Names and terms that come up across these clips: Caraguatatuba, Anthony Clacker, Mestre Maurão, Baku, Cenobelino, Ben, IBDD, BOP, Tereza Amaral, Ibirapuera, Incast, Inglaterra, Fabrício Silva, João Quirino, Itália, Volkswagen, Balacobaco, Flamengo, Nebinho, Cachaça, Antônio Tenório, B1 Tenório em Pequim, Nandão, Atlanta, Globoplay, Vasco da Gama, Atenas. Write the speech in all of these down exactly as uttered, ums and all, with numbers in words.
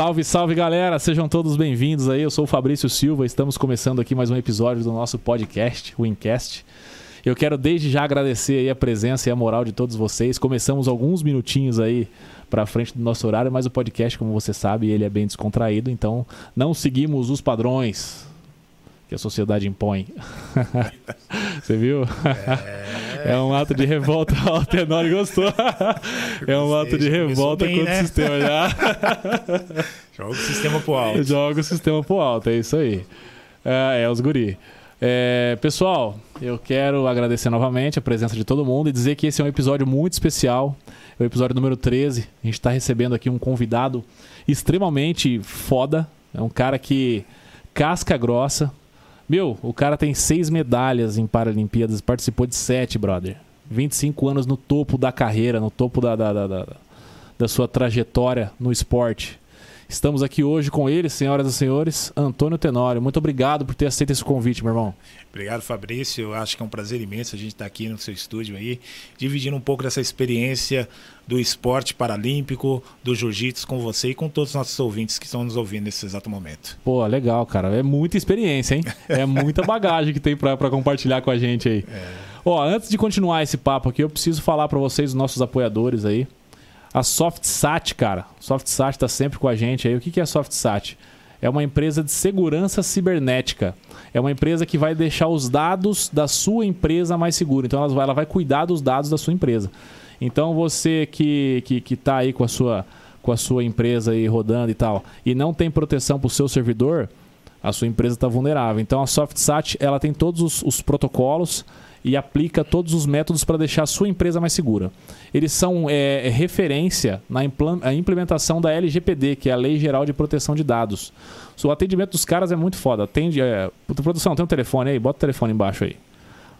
Salve, salve galera, sejam todos bem-vindos aí, eu sou o Fabrício Silva, estamos começando aqui mais um episódio do nosso podcast, o Incast. Eu quero desde já agradecer aí a presença e a moral de todos vocês, começamos alguns minutinhos aí para frente do nosso horário, mas o podcast, como você sabe, ele é bem descontraído, então não seguimos os padrões que a sociedade impõe. Você viu? É... é um ato de revolta. O Tenório gostou. É um ato de revolta bem, contra, né, o sistema. Já. Joga o sistema pro alto. Joga o sistema pro alto, é isso aí. É, é os guri. É, pessoal, eu quero agradecer novamente a presença de todo mundo e dizer que esse é um episódio muito especial. É o episódio número treze. A gente está recebendo aqui um convidado extremamente foda. É um cara que casca grossa. Meu, o cara tem seis medalhas em Paralimpíadas, participou de sete, brother. vinte e cinco anos no topo da carreira, no topo da, da, da, da, da sua trajetória no esporte. Estamos aqui hoje com ele, senhoras e senhores, Antônio Tenório. Muito obrigado por ter aceito esse convite, meu irmão. Obrigado, Fabrício. Eu acho que é um prazer imenso a gente estar aqui no seu estúdio aí, dividindo um pouco dessa experiência do esporte paralímpico, do jiu-jitsu com você e com todos os nossos ouvintes que estão nos ouvindo nesse exato momento. Pô, legal, cara. É muita experiência, hein? É muita bagagem que tem para compartilhar com a gente aí. É. Ó, antes de continuar esse papo aqui, eu preciso falar para vocês, os nossos apoiadores aí. A SoftSat, cara. SoftSat está sempre com a gente aí. O que é a SoftSat? É uma empresa de segurança cibernética. É uma empresa que vai deixar os dados da sua empresa mais segura. Então, ela vai, ela vai cuidar dos dados da sua empresa. Então, você que que, que tá aí com a sua, com a sua empresa aí rodando e tal, e não tem proteção para o seu servidor, a sua empresa está vulnerável. Então, a SoftSat, ela tem todos os, os protocolos e aplica todos os métodos para deixar a sua empresa mais segura. Eles são é, referência na implementação da L G P D, que é a Lei Geral de Proteção de Dados. O atendimento dos caras é muito foda. Atende, é... Produção, tem um telefone aí? Bota o telefone embaixo aí.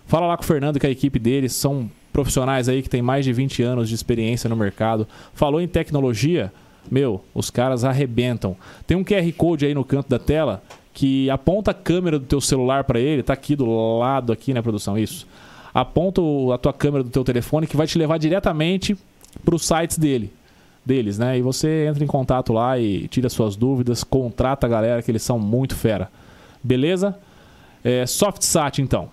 Fala lá com o Fernando, que é a equipe deles. São profissionais aí que tem mais de vinte anos de experiência no mercado. Falou em tecnologia? Meu, os caras arrebentam. Tem um Q R Code aí no canto da tela que aponta a câmera do teu celular para ele, tá aqui do lado aqui, né, produção? Isso. Aponta a tua câmera do teu telefone que vai te levar diretamente para os sites dele, deles, né? E você entra em contato lá e tira suas dúvidas, contrata a galera que eles são muito fera. Beleza? É, SoftSat, então.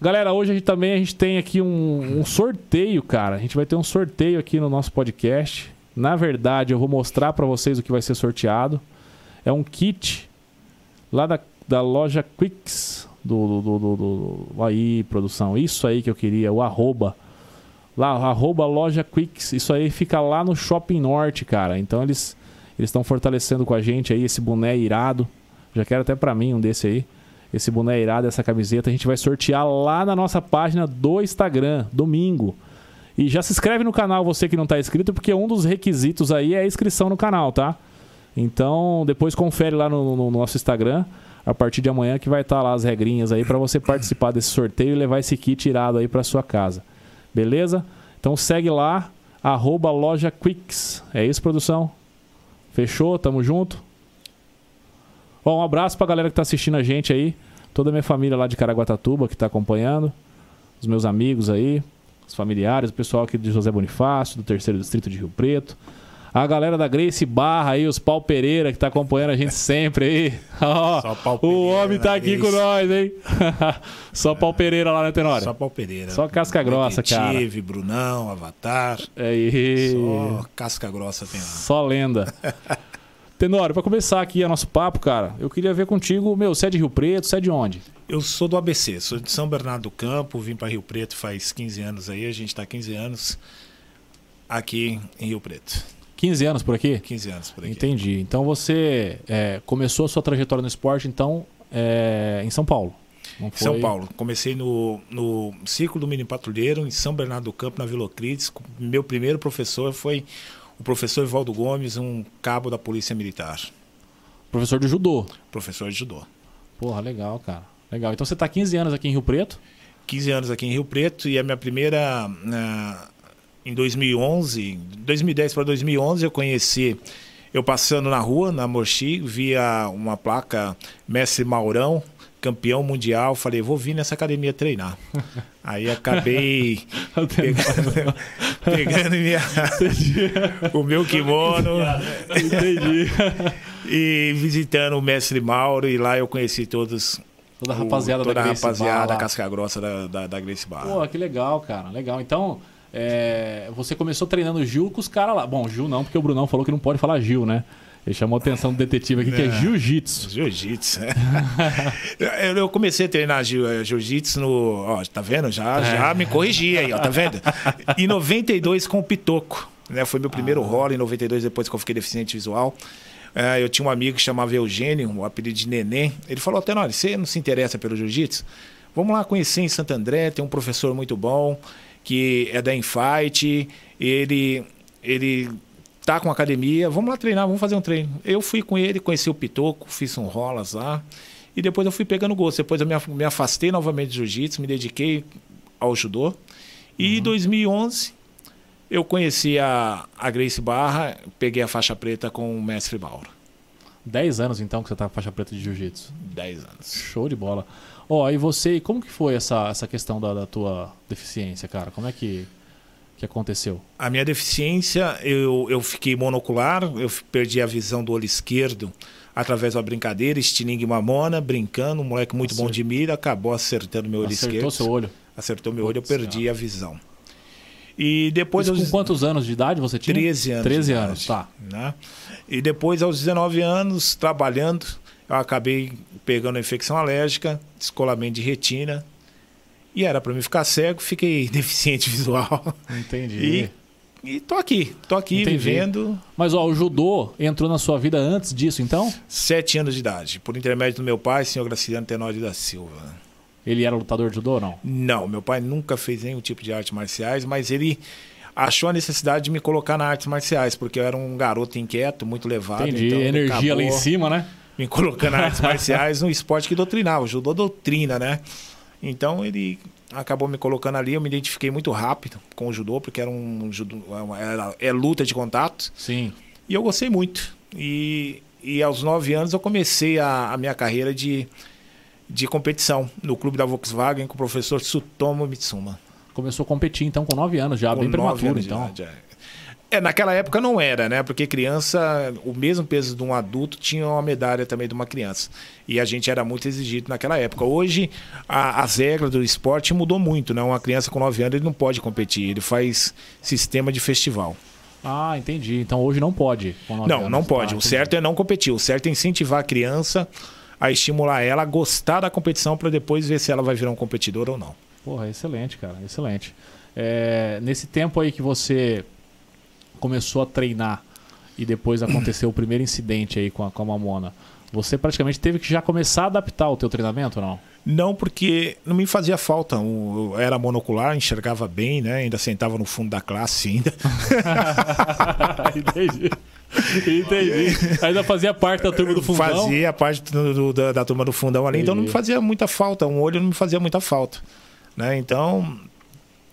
Galera, hoje a gente, também a gente tem aqui um, um sorteio, cara. A gente vai ter um sorteio aqui no nosso podcast. Na verdade, eu vou mostrar para vocês o que vai ser sorteado. É um kit lá da, da loja Quiks do, do, do, do, do... Aí, produção, isso aí que eu queria, o arroba. Lá, arroba loja Quiks. Isso aí fica lá no Shopping Norte, cara. Então eles eles estão fortalecendo com a gente aí esse boné irado. Já quero até pra mim um desse aí. Esse boné irado, essa camiseta. A gente vai sortear lá na nossa página do Instagram, domingo. E já se inscreve no canal, você que não tá inscrito, porque um dos requisitos aí é a inscrição no canal, tá? Então, depois confere lá no, no, no nosso Instagram, a partir de amanhã, que vai estar lá as regrinhas aí para você participar desse sorteio e levar esse kit irado aí para sua casa. Beleza? Então, segue lá, arroba loja Quiks. É isso, produção? Fechou? Tamo junto? Bom, um abraço para a galera que tá assistindo a gente aí, toda a minha família lá de Caraguatatuba que tá acompanhando, os meus amigos aí, os familiares, o pessoal aqui de José Bonifácio, do terceiro distrito de Rio Preto. A galera da Gracie Barra aí, os Pau Pereira, que tá acompanhando a gente sempre aí. Oh, só Pau Pereira, o homem tá aqui com nós, hein? Só Pau Pereira lá, na Tenório? Só Pau Pereira. Só casca grossa, cara. Tive, Brunão, Avatar. É isso. Só casca grossa tem lá. Só lenda. Tenório, pra começar aqui o nosso papo, cara, eu queria ver contigo, meu, você é de Rio Preto, você é de onde? Eu sou do A B C, sou de São Bernardo do Campo, vim pra Rio Preto faz quinze anos aí, a gente tá quinze anos aqui em Rio Preto. quinze anos por aqui? quinze anos por aqui. Entendi. Então você é, começou a sua trajetória no esporte, então, é, em São Paulo? Não foi... São Paulo. Comecei no, no Círculo do Mini Patrulheiro, em São Bernardo do Campo, na Vila Euclides. Meu primeiro professor foi o professor Evaldo Gomes, um cabo da Polícia Militar. Professor de judô? Professor de judô. Porra, legal, cara. Legal. Então você está quinze anos aqui em Rio Preto? quinze anos aqui em Rio Preto e a minha primeira... Uh, Em dois mil e onze, dois mil e dez para dois mil e onze, eu conheci, eu passando na rua, na Mogi, via uma placa Mestre Maurão, campeão mundial, falei, vou vir nessa academia treinar. Aí acabei pegando, pegando minha, o meu kimono e visitando o mestre Mauro, e lá eu conheci todos... Toda a rapaziada, o, toda da, Gracie a rapaziada Barra, da Casca Grossa da, da, da Gracie Barra. Pô, que legal, cara. Legal. Então, é, você começou treinando Gil com os caras lá. Bom, Gil não, porque o Brunão falou que não pode falar Gil, né? Ele chamou a atenção do detetive aqui, que é, é jiu-jitsu. Jiu-jitsu, é. eu, eu comecei a treinar jiu-jitsu no... Ó, tá vendo? Já, é. já me corrigi aí, ó, tá vendo? Em noventa e dois com o Pitoco, né? Foi meu primeiro ah. rolo em noventa e dois, depois que eu fiquei deficiente visual. É, eu tinha um amigo que chamava Eugênio, o apelido de Neném. Ele falou, Tenório, você não se interessa pelo jiu-jitsu? Vamos lá conhecer em Santo André, tem um professor muito bom, que é da Infight, ele, ele tá com academia, vamos lá treinar, vamos fazer um treino. Eu fui com ele, conheci o Pitoco, fiz um rolas lá, e depois eu fui pegando gosto. Depois eu me afastei novamente do jiu-jitsu, me dediquei ao judô. E em uhum. dois mil e onze... eu conheci a, a Gracie Barra, peguei a faixa preta com o mestre Mauro. Dez anos, então, que você tá com faixa preta de jiu-jitsu? Dez anos. Show de bola. Ó, oh, e você, como que foi essa, essa questão da, da tua deficiência, cara? Como é que, que aconteceu? A minha deficiência, eu, eu fiquei monocular, eu perdi a visão do olho esquerdo através da brincadeira, estilingue mamona, brincando, um moleque muito Acertou. bom de mira, acabou acertando meu olho Acertou esquerdo. Acertou seu olho? Acertou meu Putz, olho, eu perdi cara. a visão. E depois, aos... com quantos anos de idade você tinha? treze anos. treze anos, tá. Né? E depois, aos dezenove anos, trabalhando, eu acabei pegando a infecção alérgica, descolamento de retina. E era para mim ficar cego, fiquei deficiente visual. Entendi. E, e tô aqui, tô aqui Entendi. vivendo. Mas ó, o judô entrou na sua vida antes disso, então? Sete anos de idade, por intermédio do meu pai, senhor Graciano Tenório da Silva. Ele era lutador de judô ou não? Não, meu pai nunca fez nenhum tipo de artes marciais, mas ele achou a necessidade de me colocar na artes marciais, porque eu era um garoto inquieto, muito levado. Entendi, então energia lá em cima, né? Me colocando na artes marciais, um esporte que doutrinava, o judô doutrina, né? Então ele acabou me colocando ali, eu me identifiquei muito rápido com o judô, porque era um judô, era, é luta de contato. Sim. E eu gostei muito. E, e aos nove anos eu comecei a, a minha carreira de... de competição, no clube da Volkswagen, com o professor Tsutomu Mitsuma. Começou a competir, então, com nove anos já, com bem prematuro, então. Já, já. É, naquela época não era, né? Porque criança, o mesmo peso de um adulto tinha uma medalha também de uma criança. E a gente era muito exigido naquela época. Hoje, a, as regras do esporte mudou muito, né? Uma criança com nove anos, ele não pode competir, ele faz sistema de festival. Ah, entendi. Então, hoje não pode. Com não, anos. não pode. Ah, o certo é não competir. O certo é incentivar a criança... a estimular ela a gostar da competição para depois ver se ela vai virar um competidor ou não. Porra, excelente, cara, excelente. É, nesse tempo aí que você começou a treinar e depois aconteceu o primeiro incidente aí com a, com a mamona, você praticamente teve que já começar a adaptar o teu treinamento ou não? Não, porque não me fazia falta. Eu era monocular, enxergava bem, né? Ainda sentava no fundo da classe ainda. Entendi. Entendi. Ainda fazia parte da turma do fundão? Fazia parte do, do, da, da turma do fundão ali, então não me fazia muita falta. Um olho não me fazia muita falta, né? Então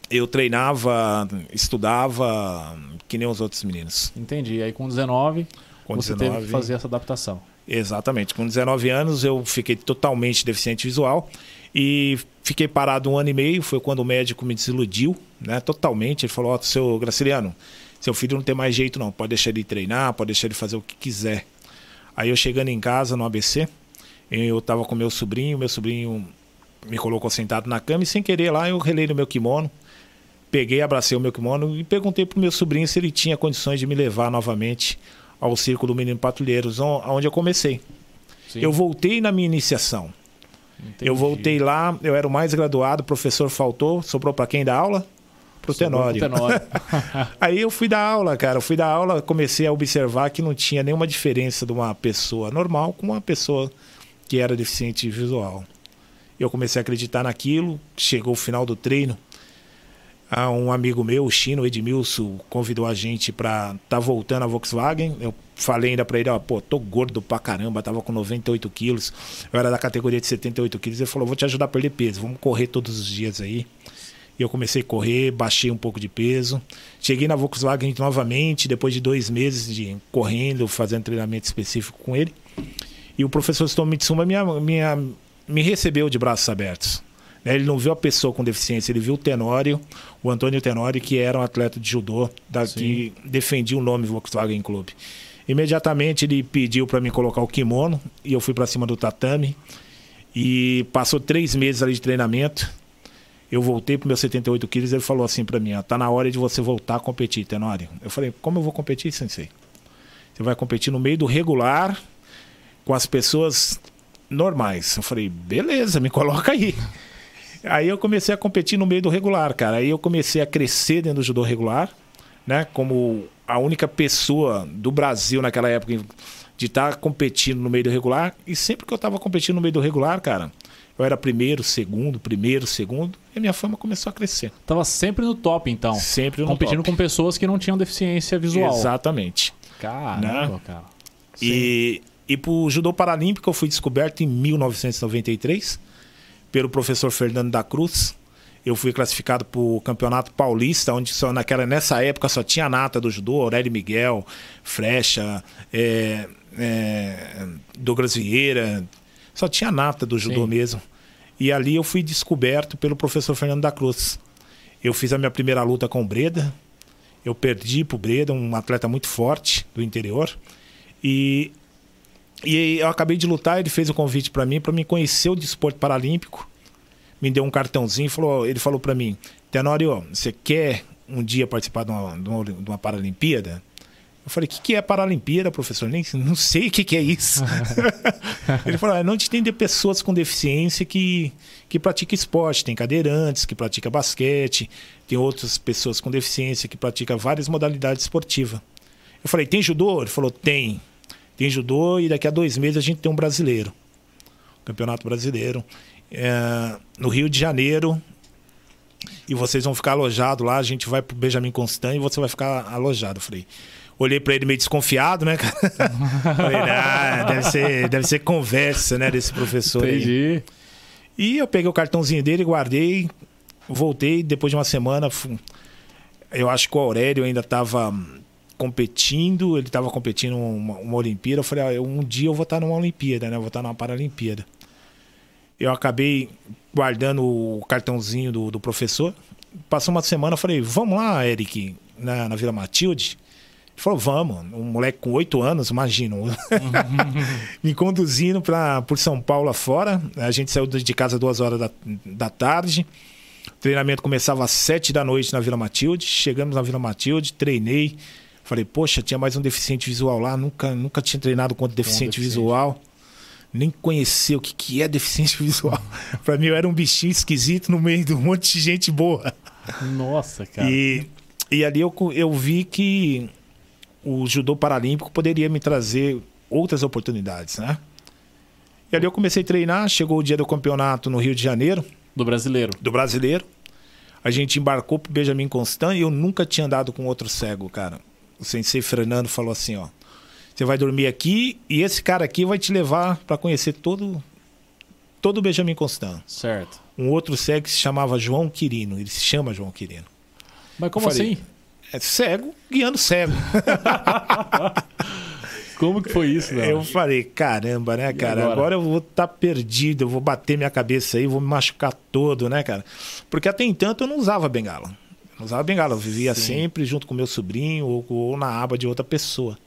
eu treinava, estudava que nem os outros meninos. Entendi. Aí com dezenove, com você dezenove, teve que fazer essa adaptação. Exatamente. Com dezenove anos eu fiquei totalmente deficiente visual e fiquei parado um ano e meio. Foi quando o médico me desiludiu, né? Totalmente. Ele falou, ó, oh, seu Graciliano, seu filho não tem mais jeito não, pode deixar ele treinar, pode deixar ele fazer o que quiser. Aí eu chegando em casa no A B C, eu tava com meu sobrinho, meu sobrinho me colocou sentado na cama e sem querer lá eu relei no meu kimono, peguei, abracei o meu kimono e perguntei pro meu sobrinho se ele tinha condições de me levar novamente ao Circo do Menino Patrulheiros, onde eu comecei. Sim. Eu voltei na minha iniciação. Entendi. Eu voltei lá, eu era o mais graduado, o professor faltou, sobrou para quem dá aula? Pro Tenório. Tenório. Aí eu fui dar aula, cara. Eu fui dar aula, comecei a observar que não tinha nenhuma diferença de uma pessoa normal com uma pessoa que era deficiente visual. Eu comecei a acreditar naquilo. Chegou o final do treino. Um amigo meu, o Chino, o Edmilson, convidou a gente pra tá voltando a Volkswagen. Eu falei ainda pra ele, ó, pô, tô gordo pra caramba, tava com noventa e oito quilos. Eu era da categoria de setenta e oito quilos. Ele falou, vou te ajudar a perder peso, vamos correr todos os dias aí. E eu comecei a correr, baixei um pouco de peso. Cheguei na Volkswagen novamente, depois de dois meses de correndo, fazendo treinamento específico com ele. E o professor Tsutomu Mitsuma me, me, me recebeu de braços abertos. Ele não viu a pessoa com deficiência, ele viu o Tenório, o Antônio Tenório, que era um atleta de judô, da, que defendia o nome Volkswagen Clube. Imediatamente ele pediu para mim colocar o kimono e eu fui para cima do tatame. E passou três meses ali de treinamento, eu voltei para meus setenta e oito quilos e ele falou assim para mim, ah, tá na hora de você voltar a competir, Tenório. Eu falei, como eu vou competir, sensei? Você vai competir no meio do regular, com as pessoas normais. Eu falei, beleza, me coloca aí. Aí eu comecei a competir no meio do regular, cara. Aí eu comecei a crescer dentro do judô regular, né? Como a única pessoa do Brasil naquela época de estar competindo no meio do regular. E sempre que eu estava competindo no meio do regular, cara, eu era primeiro, segundo, primeiro, segundo. E a minha fama começou a crescer. Tava sempre no top, então. Sempre no competindo top. Competindo com pessoas que não tinham deficiência visual. Exatamente. Caramba, né? Cara. Sim. E, e pro judô paralímpico eu fui descoberto em mil novecentos e noventa e três... pelo professor Fernando da Cruz. Eu fui classificado para o Campeonato Paulista, onde só naquela, nessa época só tinha a nata do judô, Aurélio Miguel, Frecha, é, é, Douglas Vieira, só tinha a nata do judô. Sim. Mesmo. E ali eu fui descoberto pelo professor Fernando da Cruz. Eu fiz a minha primeira luta com o Breda, eu perdi para o Breda, um atleta muito forte do interior, e... E eu acabei de lutar, ele fez o convite para mim, para me conhecer o desporto paralímpico. Me deu um cartãozinho, falou, ele falou para mim, Tenório, você quer um dia participar de uma, de uma, de uma Paralimpíada? Eu falei, o que, que é Paralimpíada, professor? Nem, não sei o que, que é isso. Ele falou, ah, não te tem de pessoas com deficiência que, que praticam esporte. Tem cadeirantes que praticam basquete, tem outras pessoas com deficiência que praticam várias modalidades esportivas. Eu falei, tem judô? Ele falou, tem. Tem judô e daqui a dois meses a gente tem um brasileiro. Campeonato Brasileiro. É, no Rio de Janeiro. E vocês vão ficar alojados lá. A gente vai pro Benjamin Constant e você vai ficar alojado. Eu falei, olhei pra ele meio desconfiado, né, cara? Falei, ah, deve ser, deve ser conversa, né, desse professor. Entendi. Aí. E eu peguei o cartãozinho dele, guardei, voltei. Depois de uma semana, eu acho que o Aurélio ainda tava... competindo, ele estava competindo uma, uma Olimpíada. Eu falei, ah, eu, um dia eu vou estar numa Olimpíada, né? Eu vou estar numa Paralimpíada. Eu acabei guardando o cartãozinho do, do professor. Passou uma semana, eu falei, vamos lá, Eric, na, na Vila Matilde? Ele falou, vamos. Um moleque com oito anos, imagina. Me conduzindo pra, por São Paulo afora. A gente saiu de casa duas horas da, da tarde. O treinamento começava às sete da noite na Vila Matilde. Chegamos na Vila Matilde, treinei. Falei, poxa, tinha mais um deficiente visual lá, nunca, nunca tinha treinado contra deficiente, um deficiente visual, nem conhecia o que, que é deficiente visual. Pra mim eu era um bichinho esquisito no meio de um monte de gente boa. Nossa, cara. E, e ali eu, eu vi que o judô paralímpico poderia me trazer outras oportunidades, né? E ali eu comecei a treinar, chegou o dia do campeonato no Rio de Janeiro. Do brasileiro. Do brasileiro. A gente embarcou pro Benjamin Constant e eu nunca tinha andado com outro cego, cara. O sensei Fernando falou assim, ó, você vai dormir aqui e esse cara aqui vai te levar para conhecer todo todo o Benjamin Constant. Certo. Um outro cego que se chamava João Quirino, ele se chama João Quirino. Mas como falei, assim? É cego guiando cego. Como que foi isso, né? Eu falei, caramba, né, cara? Agora? agora eu vou estar tá perdido, eu vou bater minha cabeça aí, vou me machucar todo, né, cara? Porque até entanto eu não usava bengala. Não usava bengala, eu vivia Sim. sempre junto com meu sobrinho ou, ou na aba de outra pessoa.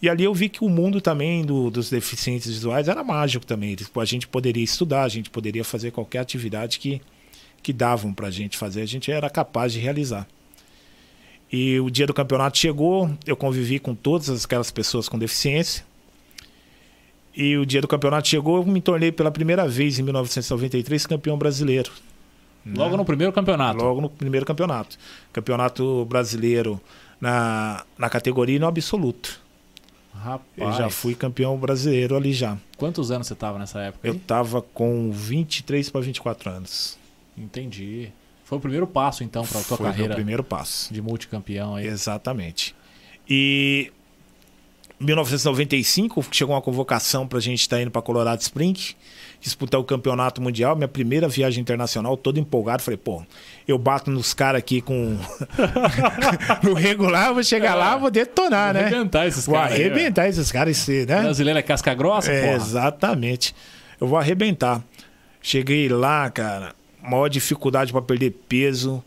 E ali eu vi que o mundo também do, dos deficientes visuais era mágico também. A gente poderia estudar, a gente poderia fazer qualquer atividade que, que davam pra gente fazer. A gente era capaz de realizar. E o dia do campeonato chegou, eu convivi com todas aquelas pessoas com deficiência. E o dia do campeonato chegou, eu me tornei pela primeira vez em mil novecentos e noventa e três campeão brasileiro. Logo, né? No primeiro campeonato. Logo no primeiro campeonato. Campeonato brasileiro na, na categoria e no absoluto. Rapaz. Eu já fui campeão brasileiro ali já. Quantos anos você estava nessa época? Aí? Eu estava com vinte e três para vinte e quatro anos. Entendi. Foi o primeiro passo então para a tua Foi carreira. Foi o primeiro passo. De multicampeão. Aí. Exatamente. E em mil novecentos e noventa e cinco chegou uma convocação para a gente estar tá indo para Colorado Springs. Disputar o campeonato mundial, minha primeira viagem internacional, todo empolgado. Falei, pô, eu bato nos caras aqui com. No regular, vou chegar é, lá, vou detonar, vou né? Arrebentar esses caras. Vou arrebentar esses caras, né? Brasileiro é casca grossa, pô. É, exatamente. eu vou arrebentar. Cheguei lá, cara, maior dificuldade para perder peso,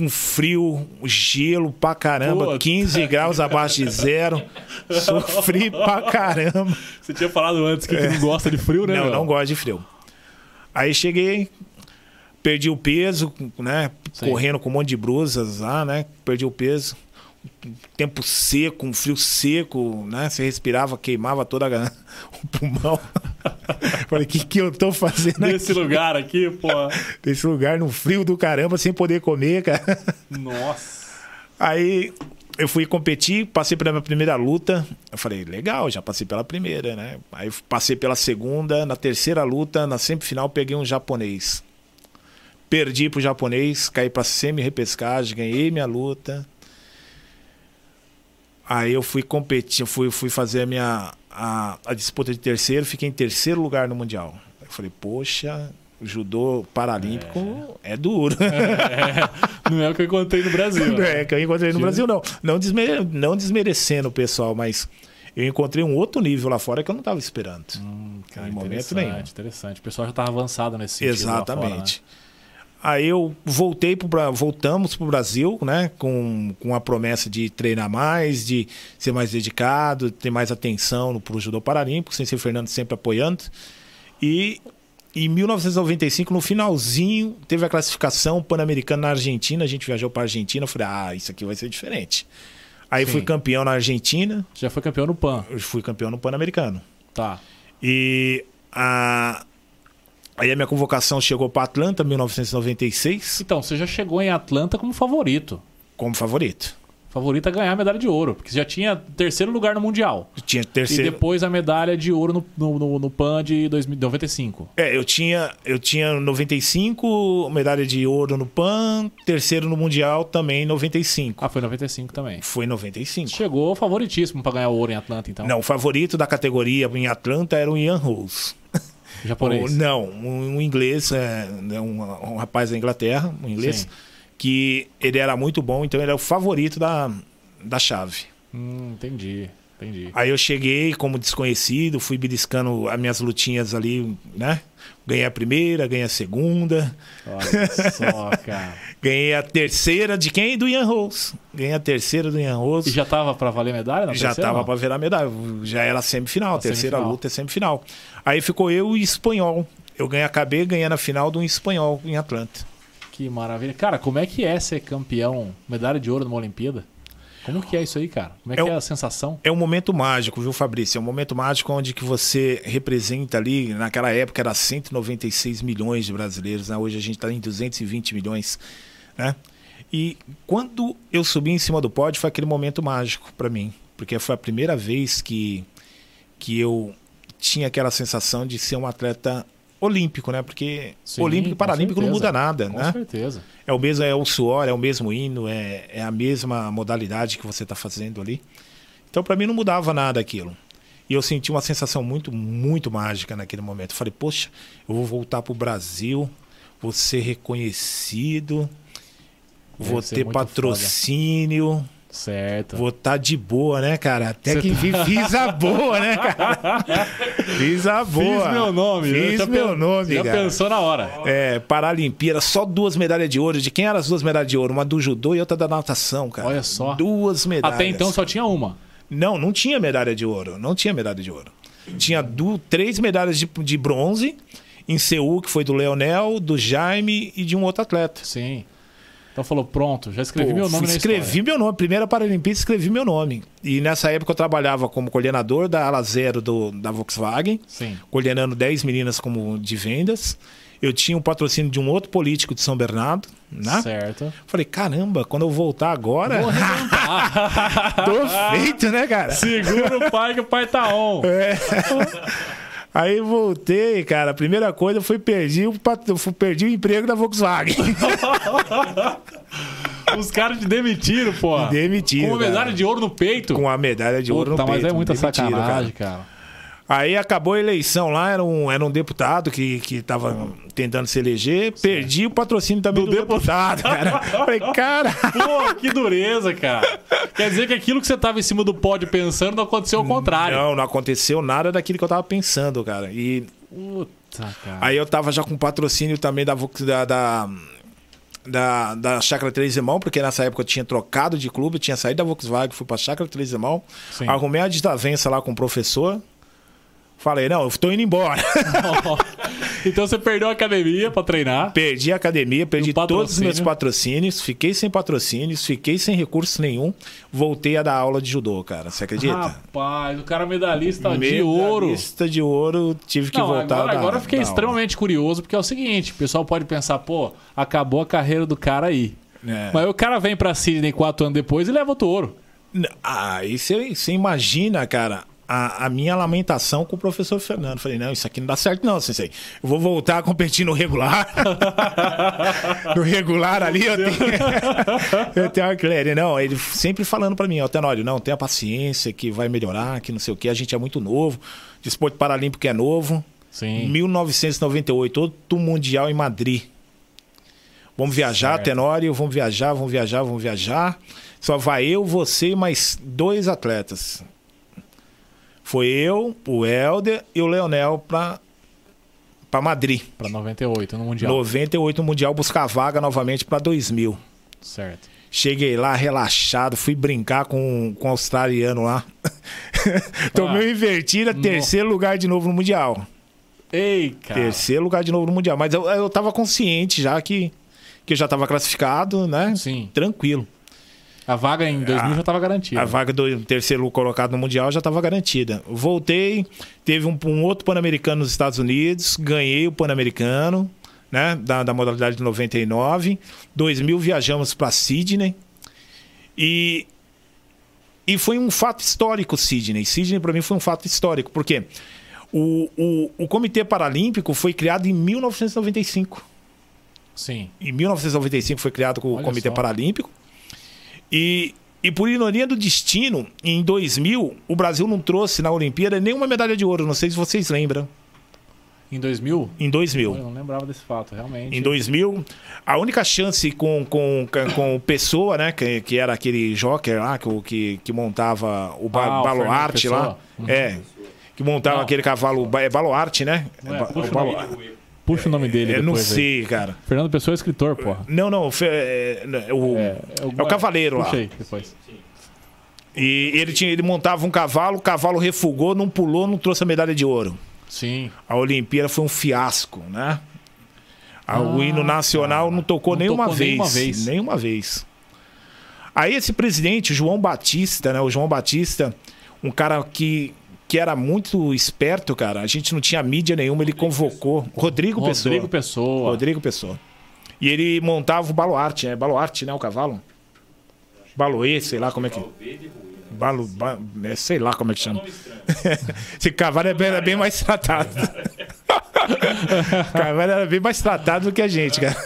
um frio, gelo pra caramba, Pô, quinze tá... graus abaixo de zero, sofri pra caramba. Você tinha falado antes que é. não gosta de frio, né? Não, meu? não gosto de frio. Aí cheguei, perdi o peso, né? Sim. Correndo com um monte de brusas lá, né? Perdi o peso. Tempo seco, um frio seco, né? Você respirava, queimava toda a... o pulmão. Falei, o que, que eu tô fazendo Nesse aqui? lugar aqui, pô? Nesse lugar, no frio do caramba, sem poder comer, cara. Nossa. Aí eu fui competir, passei pela minha primeira luta. Eu falei, legal, já passei pela primeira, né? Aí passei pela segunda, na terceira luta, na semifinal, peguei um japonês. Perdi pro japonês, caí pra semi-repescagem, ganhei minha luta. Aí eu fui competir, fui, fui fazer a minha a, a disputa de terceiro, fiquei em terceiro lugar no Mundial. Eu falei, poxa, judô paralímpico é, é duro. É, não é o que eu encontrei no Brasil. Não né? é o que eu encontrei no Brasil, não. Não, desmere, não desmerecendo o pessoal, mas eu encontrei um outro nível lá fora que eu não estava esperando. Hum, cara, em momento nenhum. Interessante. O pessoal já estava avançado nesse sentido. Exatamente. Lá fora, né? Aí eu voltei pro, voltamos para o Brasil, né? Com, com a promessa de treinar mais, de ser mais dedicado, ter mais atenção para o judô paralímpico, sem ser o Fernando sempre apoiando. E em mil novecentos e noventa e cinco, no finalzinho, teve a classificação pan-americana na Argentina. A gente viajou para a Argentina, eu falei, ah, isso aqui vai ser diferente. Aí Sim. fui campeão na Argentina. Já foi campeão no Pan? Eu fui campeão no Pan-Americano. Tá. E a... Aí a minha convocação chegou para Atlanta, mil novecentos e noventa e seis. Então, você já chegou em Atlanta como favorito. Como favorito. Favorito a ganhar a medalha de ouro, porque você já tinha terceiro lugar no Mundial. Eu tinha terceiro. E depois a medalha de ouro no, no, no Pan de noventa e cinco. É, eu tinha, eu tinha noventa e cinco, medalha de ouro no Pan, terceiro no Mundial também em noventa e cinco. Ah, foi noventa e cinco também. Foi em noventa e cinco. Chegou favoritíssimo para ganhar ouro em Atlanta, então. Não, o favorito da categoria em Atlanta era o Ian Rose. Japonês? Não, um inglês, um rapaz da Inglaterra, um inglês, Sim. que ele era muito bom, então ele era o favorito da, da chave. Hum, entendi, entendi. Aí eu cheguei como desconhecido, fui beliscando as minhas lutinhas ali, né? Ganhei a primeira, ganhei a segunda. Olha só, cara. Ganhei a terceira de quem? Do Ian Rose. Ganhei a terceira do Ian Rose. E já tava pra valer medalha na terceira? Já tava pra valer a medalha. Já era semifinal. A terceira semifinal. Luta é semifinal. Aí ficou eu e espanhol. Eu ganhei, acabei ganhando a final de um espanhol em Atlanta. Que maravilha. Cara, como é que é ser campeão, medalha de ouro numa Olimpíada? Como que é isso aí, cara? Como é, é que é a sensação? É um momento mágico, viu, Fabrício? É um momento mágico onde que você representa ali, naquela época era cento e noventa e seis milhões de brasileiros, né? Hoje a gente está em duzentos e vinte milhões, né? E quando eu subi em cima do pódio foi aquele momento mágico para mim, porque foi a primeira vez que, que eu tinha aquela sensação de ser um atleta olímpico, né? Porque Sim, olímpico e paralímpico certeza. Não muda nada, com né? Com certeza. É o mesmo, é o suor, é o mesmo hino, é, é a mesma modalidade que você está fazendo ali. Então, para mim, não mudava nada aquilo. E eu senti uma sensação muito, muito mágica naquele momento. Eu falei, poxa, eu vou voltar pro Brasil, vou ser reconhecido, Deve vou ter patrocínio... Foda. Certo. Vou estar tá de boa, né, cara? Até Você que tá... fiz a boa, né, cara? Fiz a boa. Fiz meu nome. Fiz meu pen... nome, já cara. Já pensou na hora. É, Paralimpíada, só duas medalhas de ouro. De quem eram as duas medalhas de ouro? Uma do judô e outra da natação, cara. Olha só. Duas medalhas. Até então só tinha uma. Não, não tinha medalha de ouro. Não tinha medalha de ouro. Tinha do... três medalhas de, de bronze em Seul, que foi do Leonel, do Jaime e de um outro atleta. Sim. Então falou, pronto, já escrevi Pô, meu nome na escrevi história. meu nome, primeira Paralimpíada, escrevi meu nome. E nessa época eu trabalhava como coordenador da ala zero do, da Volkswagen, Sim. coordenando dez meninas como de vendas. Eu tinha um patrocínio de um outro político de São Bernardo, né? Certo. Falei, caramba, quando eu voltar agora... Vou arrebentar. Tô feito, né, cara? Segura o pai que o pai tá on. É. Aí voltei, cara. A primeira coisa foi perdi, perdi o emprego da Volkswagen. Os caras te demitiram, pô. Demitiram. Com a medalha cara. de ouro no peito. Com a medalha de Puta, ouro no mas peito. Mas é muita sacanagem, cara. cara. Aí acabou a eleição lá, era um, era um deputado que, que tava tentando se eleger. Sim. Perdi o patrocínio também do, do deputado, cara. Falei, cara... Pô, que dureza, cara. Quer dizer que aquilo que você tava em cima do pódio pensando não aconteceu ao contrário. Não, não aconteceu nada daquilo que eu tava pensando, cara. E Puta, cara. Aí eu tava já com patrocínio também da, da, da, da, da Chácara Três Irmãos, porque nessa época eu tinha trocado de clube, eu tinha saído da Volkswagen, fui pra Chácara Três Irmãos. Sim. Arrumei a desavença lá com o professor. Falei, não, eu tô indo embora. Então você perdeu a academia pra treinar? Perdi a academia, perdi todos os meus patrocínios, fiquei sem patrocínios, fiquei sem recurso nenhum, voltei a dar aula de judô, cara. Você acredita? Rapaz, o cara medalhista, medalhista de ouro. Medalhista de ouro, tive que não, voltar agora, a dar, agora eu fiquei extremamente aula. Curioso, porque é o seguinte, o pessoal pode pensar, pô, acabou a carreira do cara aí. É. Mas o cara vem pra Sydney quatro anos depois e leva outro ouro. Ah, e você, você imagina, cara... A, a minha lamentação com o professor Fernando. Falei, não, isso aqui não dá certo não, sensei. Eu vou voltar a competir no regular. No regular ali eu tenho... eu tenho uma clére. Não, ele sempre falando pra mim, ó, Tenório, não, tenha paciência, que vai melhorar, que não sei o que. A gente é muito novo. Desporto paralímpico é novo. Sim. mil novecentos e noventa e oito, outro mundial em Madrid. Vamos viajar, é. Tenório, vamos viajar, vamos viajar, vamos viajar. Só vai eu, você e mais dois atletas. Foi eu, o Helder e o Leonel pra, pra Madrid. Pra noventa e oito no Mundial. noventa e oito no Mundial, buscar vaga novamente pra dois mil. Certo. Cheguei lá relaxado, fui brincar com, com o australiano lá. Tomei ah, invertida, no... terceiro lugar de novo no Mundial. Ei, cara. Terceiro lugar de novo no Mundial. Mas eu, eu tava consciente já que, que eu já tava classificado, né? Sim. Tranquilo. A vaga em dois mil a, já estava garantida. A vaga do terceiro colocado no Mundial já estava garantida. Voltei, teve um, um outro Pan-Americano nos Estados Unidos, ganhei o Pan-Americano, né, da, da modalidade de noventa e nove. dois mil viajamos para Sydney. E, e foi um fato histórico, Sydney. Sydney, para mim, foi um fato histórico, porque o, o, o Comitê Paralímpico foi criado em mil novecentos e noventa e cinco. Sim. Em mil novecentos e noventa e cinco foi criado o Olha Comitê só. Paralímpico. E, e por ironia do destino, em dois mil, o Brasil não trouxe na Olimpíada nenhuma medalha de ouro. Não sei se vocês lembram. Em dois mil? Em dois mil. Eu não lembrava desse fato, realmente. Em dois mil, a única chance com, com, com o Pessoa, né, que, que era aquele joker lá, que, que montava o ba, ah, Baluarte lá. Uhum. É, que montava não. aquele cavalo, é Baluarte, né? É, é, puxa, o Balu... puxa o nome dele depois. Eu não sei, aí. Cara. Fernando Pessoa é escritor, porra. Não, não. É, é, o, é, eu, é o cavaleiro lá. Puxei depois. E ele, tinha, ele montava um cavalo, o cavalo refugou, não pulou, não trouxe a medalha de ouro. Sim. A Olimpíada foi um fiasco, né? Ah, o hino nacional cara. não tocou, não nenhuma, tocou vez, nenhuma vez. Nenhuma vez. Aí esse presidente, o João Batista, né? O João Batista, um cara que... que era muito esperto, cara. A gente não tinha mídia nenhuma, ele convocou... Rodrigo Pessoa. Rodrigo Pessoa. Rodrigo Pessoa. E ele montava o Baluarte, né? Baluarte, né? O cavalo. Baluê, sei lá como é que... Balu... Ba... Sei lá como é que chama. Esse cavalo era bem mais tratado. O cavalo era bem mais tratado do que a gente, cara.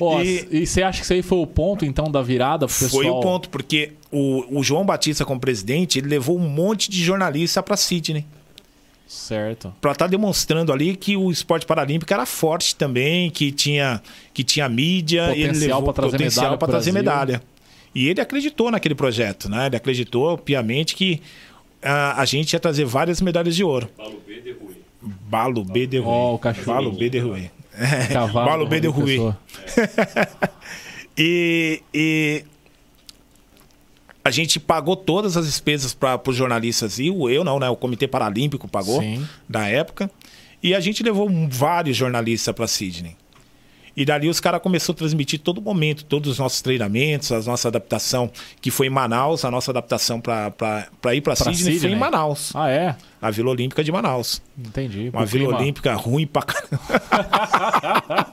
Oh, e... e você acha que isso aí foi o ponto, então, da virada pro pessoal? Foi o ponto, porque o, o João Batista, como presidente, ele levou um monte de jornalista para Sydney. Certo. Para estar tá demonstrando ali que o esporte paralímpico era forte também, que tinha, que tinha mídia. Potencial ele levou pra potencial para trazer medalha. E ele acreditou naquele projeto, né? Ele acreditou, piamente, que a, a gente ia trazer várias medalhas de ouro. Balu B de Rui. Balu B de Rui. Oh, o cachorro. Balu B de Rui. É, Balo B de Rui. e, e a gente pagou todas as despesas para os jornalistas e o eu não, né? O Comitê Paralímpico pagou. Sim. Da época. E a gente levou vários jornalistas para Sydney. E dali os caras começaram a transmitir todo momento, todos os nossos treinamentos, a nossa adaptação, que foi em Manaus, a nossa adaptação para ir para Sydney, Sydney foi em Manaus. Ah, é? A Vila Olímpica de Manaus. Entendi. Uma Vila clima. Olímpica ruim pra caramba.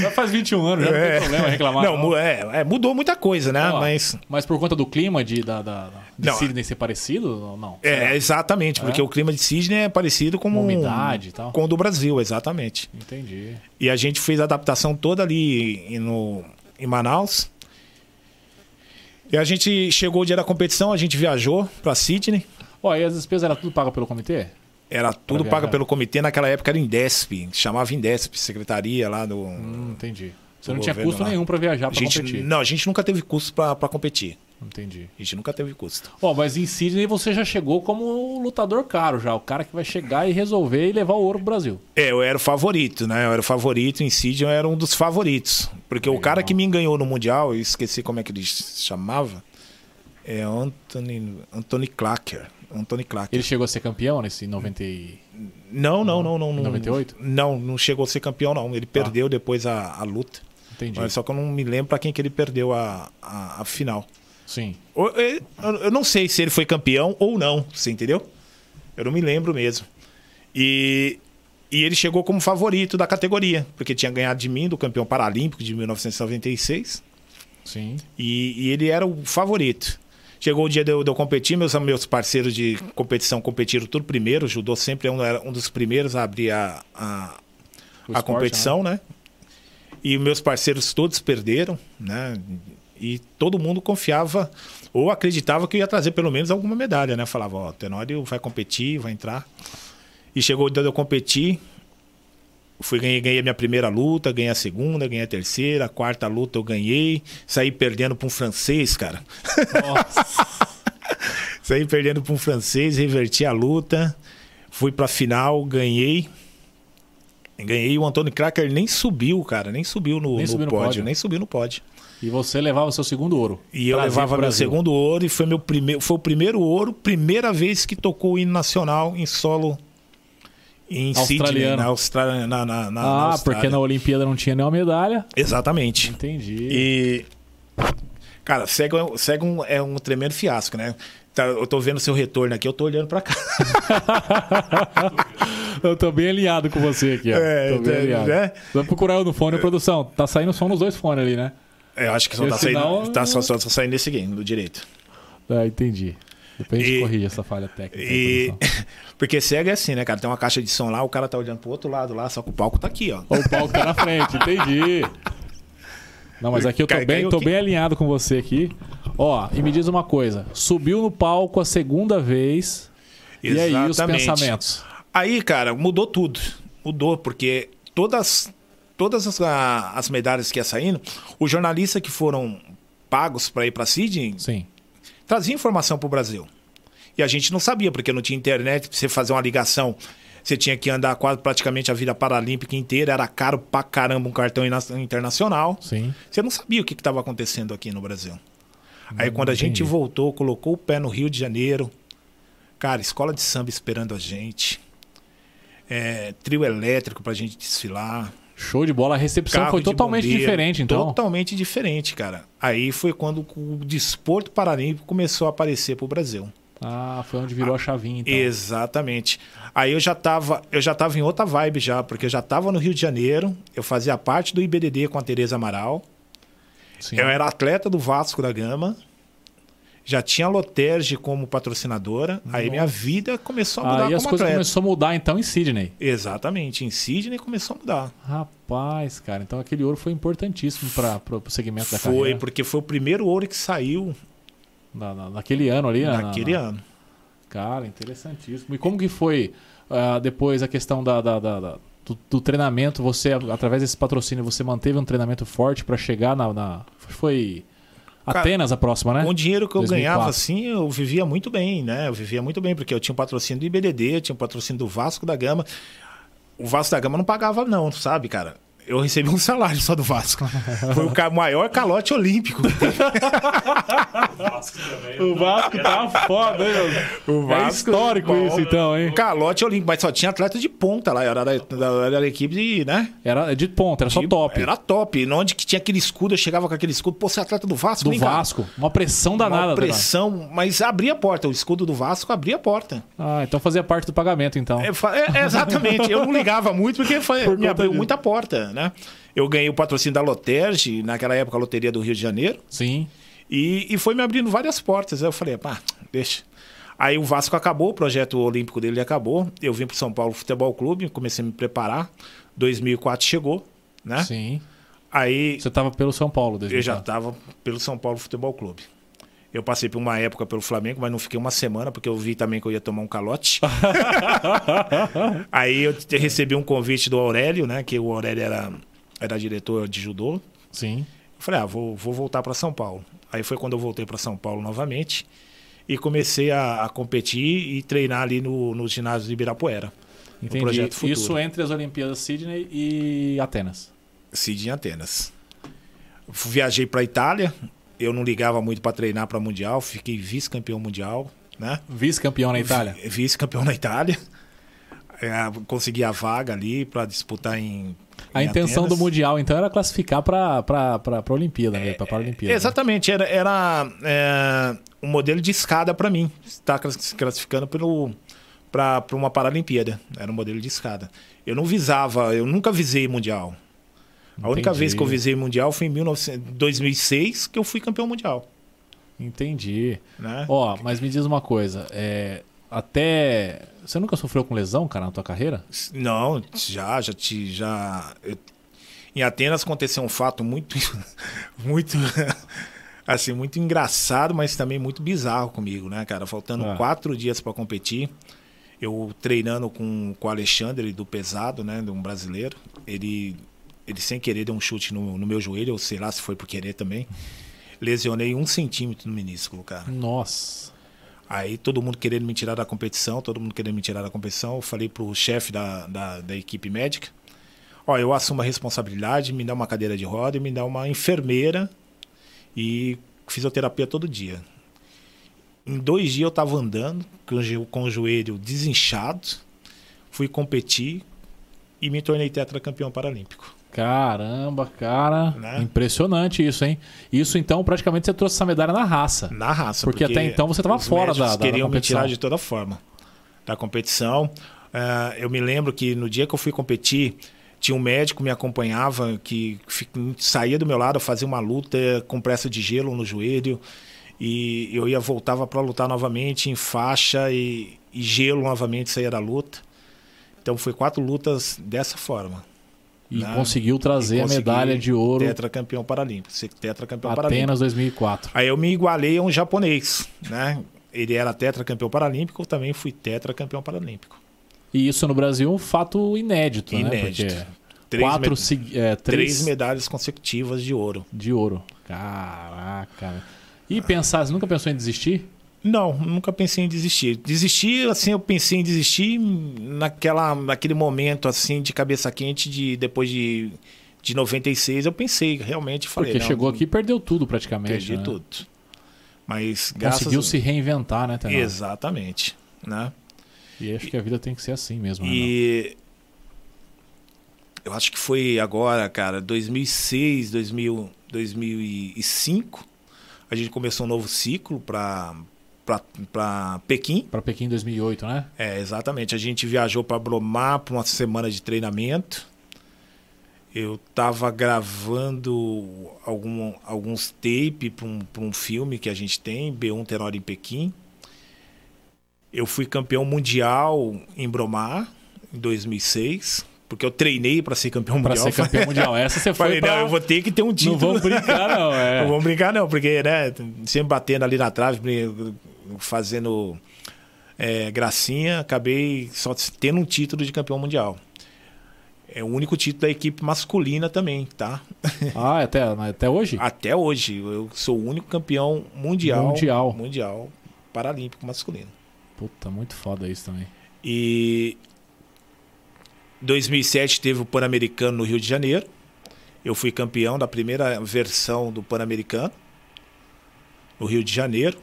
Já faz vinte e um anos, já não é. Tem problema reclamar. Não, não. É, é, mudou muita coisa, né? Ah, mas... mas por conta do clima de, da, da, de Sydney ser parecido ou não? É, exatamente, é? Porque o clima de Sydney é parecido com, umidade um, e tal. Com o do Brasil, exatamente. Entendi. E a gente fez a adaptação toda ali no, em Manaus. E a gente chegou o dia da competição, a gente viajou pra Sydney. Ó, oh, e as despesas eram tudo pagas pelo comitê? Era tudo pago pelo comitê, naquela época era Indesp, chamava Indesp, secretaria lá do... Hum, entendi. Você não tinha custo lá. Nenhum para viajar, para competir? Não, a gente nunca teve custo para competir. Entendi. A gente nunca teve custo. Bom, mas em Sydney você já chegou como um lutador caro já. O cara que vai chegar e resolver e levar o ouro pro Brasil. É, eu era o favorito, né? Eu era o favorito. Em Sydney eu era um dos favoritos. Porque é, o cara não. que me enganou no Mundial, eu esqueci como é que ele se chamava, é Anthony, Anthony Clacker. Anthony Clacker. Ele chegou a ser campeão nesse noventa e... Não, não, não. não, não noventa e oito? Não, não chegou a ser campeão, não. Ele perdeu ah. depois a, a luta. Entendi. Mas só que eu não me lembro pra quem que ele perdeu a, a, a final. Sim. Eu não sei se ele foi campeão ou não, você entendeu? Eu não me lembro mesmo. E, e ele chegou como favorito da categoria, porque tinha ganhado de mim, do campeão paralímpico de mil novecentos e noventa e seis. Sim. E, e ele era o favorito. Chegou o dia de eu, de eu competir, meus, meus parceiros de competição competiram tudo primeiro, o judô sempre era um dos primeiros a abrir a, a, a esporte, competição, né? né? E meus parceiros todos perderam, né? E todo mundo confiava ou acreditava que eu ia trazer pelo menos alguma medalha, né? Falava, ó, oh, Tenório vai competir, vai entrar. E chegou o dia de eu competir. Fui, ganhei, ganhei a minha primeira luta, ganhei a segunda, ganhei a terceira, a quarta luta eu ganhei. Saí perdendo para um francês, cara. Nossa. Saí perdendo para um francês, reverti a luta. Fui para a final, ganhei. Ganhei. O Antônio Cracker nem subiu, cara. Nem subiu no, nem no, subiu no pódio, pódio. Nem subiu no pódio. E você levava o seu segundo ouro. E eu levava meu segundo ouro. E foi, meu prime... foi o primeiro ouro, primeira vez que tocou o hino nacional em solo em Sydney, na Austrália. Na, na, na, ah, na Austrália. Porque na Olimpíada não tinha nenhuma medalha. Exatamente. Entendi. E, cara, segue, segue um, é um tremendo fiasco, né? Eu tô vendo seu retorno aqui, eu tô olhando pra cá. Eu tô bem alinhado com você aqui, ó. É, tô bem é, alinhado. É? Vamos procurar eu no fone, produção. Tá saindo som nos dois fones ali, né? Eu acho que só tá, sinal... saindo, tá só, só, só saindo desse game, do direito. Ah, entendi. Depois a gente e... corrige essa falha técnica. E... Porque cega é assim, né, cara? Tem uma caixa de som lá, o cara tá olhando pro outro lado lá, só que o palco tá aqui, ó. O palco tá na frente, entendi. Não, mas aqui eu tô, cai, bem, tô bem alinhado com você aqui. Ó, e me diz uma coisa. Subiu no palco a segunda vez. Exatamente. E aí, os pensamentos? Aí, cara, mudou tudo. Mudou, porque todas... Todas as, a, as medalhas que ia saindo, os jornalistas que foram pagos para ir para Sydney traziam informação para o Brasil. E a gente não sabia, porque não tinha internet, para você fazer uma ligação, você tinha que andar quase praticamente a vida paralímpica inteira, era caro pra caramba um cartão internacional. Sim. Você não sabia o que estava acontecendo aqui no Brasil. Não, aí quando a entendi. gente voltou, colocou o pé no Rio de Janeiro, cara, escola de samba esperando a gente, é, trio elétrico para a gente desfilar. Show de bola, a recepção Carro foi totalmente bombeiro, diferente, então? Totalmente diferente, cara. Aí foi quando o desporto paralímpico começou a aparecer pro Brasil. Ah, foi onde virou ah, a chavinha, então. Exatamente. Aí eu já tava, eu já tava em outra vibe já, porque eu já tava no Rio de Janeiro, eu fazia parte do I B D D com a Tereza Amaral, Sim. eu era atleta do Vasco da Gama, já tinha a Loterge como patrocinadora, Nossa. aí minha vida começou a mudar. Aí ah, as coisas começaram a mudar então em Sydney. Exatamente, em Sydney começou a mudar. Rapaz, cara, então aquele ouro foi importantíssimo para o segmento da foi, carreira. Foi, porque foi o primeiro ouro que saiu. Na, na, naquele ano ali, né? Naquele na, na... ano. Cara, interessantíssimo. E como que foi uh, depois a questão da, da, da, da, do, do treinamento? Você, através desse patrocínio, você manteve um treinamento forte para chegar na... na... Foi... Cara, Atenas a próxima, né? Com o dinheiro que eu dois mil e quatro ganhava, assim, eu vivia muito bem, né? Eu vivia muito bem, porque eu tinha um patrocínio do I B D D, eu tinha um patrocínio do Vasco da Gama. O Vasco da Gama não pagava não, sabe, cara? Eu recebi um salário só do Vasco. Foi o maior calote olímpico. O Vasco também. O Vasco tá foda, hein? O Vasco, é histórico bom, isso, então, hein? Calote olímpico, mas só tinha atleta de ponta lá. Era da, da, da equipe de, né? Era de ponta, era só de, top. Era top. E onde que tinha aquele escudo, eu chegava com aquele escudo. Pô, você é atleta do Vasco? Do Vasco. Cara. Uma pressão danada. Uma pressão, danada. Mas abria a porta. O escudo do Vasco abria a porta. Ah, então fazia parte do pagamento, então. É, é, exatamente. Eu não ligava muito porque foi, Por me abriu de... muita porta, né? Eu ganhei o patrocínio da Loterge, naquela época a loteria do Rio de Janeiro. Sim. E, e foi me abrindo várias portas. Aí eu falei, pá, deixa. Aí o Vasco acabou, o projeto olímpico dele acabou. Eu vim pro São Paulo Futebol Clube, comecei a me preparar. dois mil e quatro chegou, né? Sim. Aí... Você tava pelo São Paulo dois mil e quatro. Eu já tava pelo São Paulo Futebol Clube. Eu passei por uma época pelo Flamengo, mas não fiquei uma semana, porque eu vi também que eu ia tomar um calote. Aí eu recebi um convite do Aurélio, né? Que o Aurélio era, era diretor de judô. Sim. Eu falei, ah, vou, vou voltar para São Paulo. Aí foi quando eu voltei para São Paulo novamente e comecei a, a competir e treinar ali no, no ginásio de Ibirapuera. Entendi. No Projeto Futuro. Isso entre as Olimpíadas Sydney e Atenas. Sydney e Atenas. Viajei para a Itália, eu não ligava muito para treinar para Mundial, fiquei vice-campeão mundial. Né? Vice-campeão na Itália? Vice-campeão na Itália. É, consegui a vaga ali para disputar em A em intenção Atenas. Do Mundial, então, era classificar para a Olimpíada, né? Para a Paralimpíada. Exatamente, né? era, era é, um modelo de escada para mim, estar se classificando para uma Paralimpíada. Era um modelo de escada. Eu não visava, eu nunca visei Mundial. A Entendi. Única vez que eu visei Mundial foi em dois mil e seis, que eu fui campeão mundial. Entendi. Né? Ó, mas me diz uma coisa, é, até... Você nunca sofreu com lesão, cara, na tua carreira? Não, já, já te... Já... Eu... Em Atenas aconteceu um fato muito... muito... assim, muito engraçado, mas também muito bizarro comigo, né, cara? Faltando ah. quatro dias para competir, eu treinando com, com o Alexandre, do pesado, né, de um brasileiro, ele... Ele sem querer deu um chute no, no meu joelho, ou sei lá se foi por querer também. Lesionei um centímetro no menisco, cara. Nossa. Aí todo mundo querendo me tirar da competição, todo mundo querendo me tirar da competição. Eu falei pro chefe da, da, da equipe médica, ó, eu assumo a responsabilidade, me dá uma cadeira de roda e me dá uma enfermeira e fisioterapia todo dia. Em dois dias eu tava andando com o joelho desinchado, fui competir e me tornei tetracampeão paralímpico. Caramba, cara, né? Impressionante isso, hein? Isso então praticamente você trouxe essa medalha na raça. Na raça, porque, porque até então você estava fora da, da, da competição. Queriam me tirar de toda forma da competição. Uh, eu me lembro que no dia que eu fui competir, tinha um médico que me acompanhava, que saía do meu lado, fazia uma luta com pressa de gelo no joelho e eu ia voltava para lutar novamente em faixa e, e gelo novamente, saía da luta. Então foi quatro lutas dessa forma. E né? conseguiu trazer e a medalha de ouro. Tetracampeão paralímpico. Tetracampeão paralímpico. Atenas dois mil e quatro. Aí eu me igualei a um japonês, né? Ele era tetracampeão paralímpico, eu também fui tetracampeão paralímpico. E isso no Brasil é um fato inédito, inédito. né? Porque três quatro, med... é, três... três medalhas consecutivas de ouro. De ouro. Caraca. E pensar, você nunca pensou em desistir? Não, nunca pensei em desistir. Desistir, assim, eu pensei em desistir naquela, naquele momento, assim, de cabeça quente, de, depois de, de noventa e seis, eu pensei, realmente falei... Porque não, chegou aqui e perdeu tudo praticamente, Perdi né? tudo. Mas graças... Conseguiu se reinventar, né, Tenório? Exatamente, né? E acho que a vida tem que ser assim mesmo, né? E... Eu acho que foi agora, cara, dois mil e seis, dois mil, dois mil e cinco, a gente começou um novo ciclo para... para Pequim. Para Pequim em dois mil e oito, né? É, exatamente. A gente viajou para Bromar para uma semana de treinamento. Eu estava gravando algum, alguns tapes para um, um filme que a gente tem, B um Tenório em Pequim. Eu fui campeão mundial em Bromar em dois mil e seis. Porque eu treinei para ser campeão pra mundial. Para ser campeão mundial. Essa você foi Falei, pra... não, eu vou ter que ter um título. Não vamos brincar, não. É. Não vamos brincar, não. Porque, né, sempre batendo ali na trave, fazendo é, gracinha, acabei só tendo um título de campeão mundial. É o único título da equipe masculina também, tá? Ah, até, até hoje? Até hoje. Eu sou o único campeão mundial. Mundial. Mundial paralímpico masculino. Puta, muito foda isso também. E... dois mil e sete teve o Pan-Americano no Rio de Janeiro. Eu fui campeão da primeira versão do Pan-Americano no Rio de Janeiro.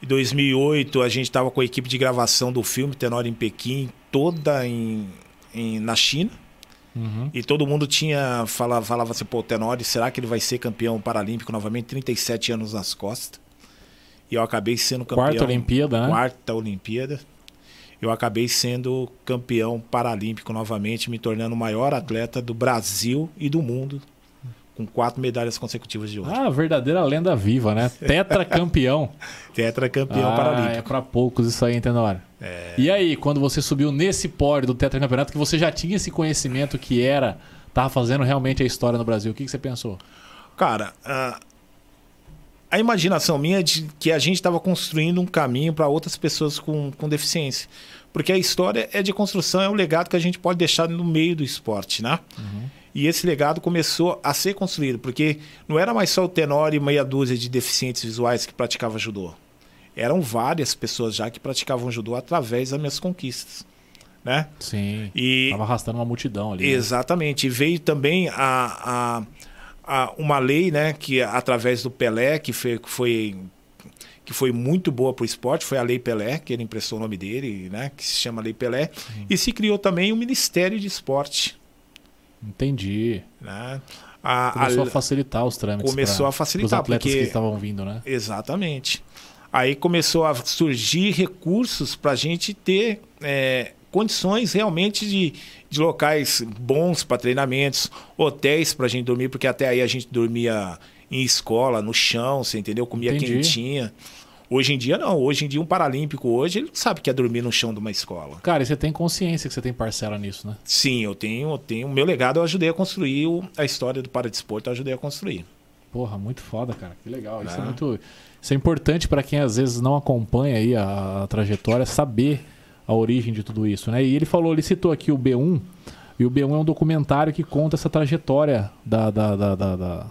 Em dois mil e oito a gente estava com a equipe de gravação do filme Tenório em Pequim, toda em, em, na China. Uhum. E todo mundo tinha falava, falava assim, pô, Tenório, será que ele vai ser campeão paralímpico novamente? trinta e sete anos nas costas. E eu acabei sendo campeão. Quarta Olimpíada, né? Quarta Olimpíada. Eu acabei sendo campeão paralímpico novamente, me tornando o maior atleta do Brasil e do mundo, com quatro medalhas consecutivas de ouro. Ah, verdadeira lenda viva, né? Tetracampeão. Tetracampeão ah, paralímpico. É para poucos isso aí, hein, Tenório? É... E aí, quando você subiu nesse pódio do tetracampeonato, que você já tinha esse conhecimento que era, tava fazendo realmente a história no Brasil, o que, que você pensou? Cara, a, a imaginação minha é de que a gente estava construindo um caminho para outras pessoas com, com deficiência. Porque a história é de construção, é um legado que a gente pode deixar no meio do esporte, né? Uhum. E esse legado começou a ser construído, porque não era mais só o Tenório e meia dúzia de deficientes visuais que praticava judô. Eram várias pessoas já que praticavam judô através das minhas conquistas. Né? Sim, estava arrastando uma multidão ali. Exatamente. Né? E veio também a, a, a uma lei, né, que, através do Pelé, que foi, foi, que foi muito boa para o esporte, foi a Lei Pelé, que ele emprestou o nome dele, né, que se chama Lei Pelé. Sim. E se criou também o Ministério de Esporte. Entendi. Né? A, começou a, a facilitar os trâmites. Começou pra, a facilitar. Os atletas porque, que estavam vindo, né? Exatamente. Aí começou a surgir recursos para a gente ter é, condições realmente de, de locais bons para treinamentos, hotéis para a gente dormir, porque até aí a gente dormia em escola, no chão, você entendeu? Comia Entendi. Quentinha. Hoje em dia não, hoje em dia um paralímpico hoje, ele sabe que é dormir no chão de uma escola. Cara, e você tem consciência que você tem parcela nisso, né? Sim, eu tenho, eu tenho. O meu legado eu ajudei a construir, o, a história do paradesporto eu ajudei a construir. Porra, muito foda, cara, que legal. Isso é, é muito, isso é importante para quem às vezes não acompanha aí a, a trajetória, saber a origem de tudo isso, né? E ele falou, ele citou aqui o B um, e o B um é um documentário que conta essa trajetória da, da, da, da, da,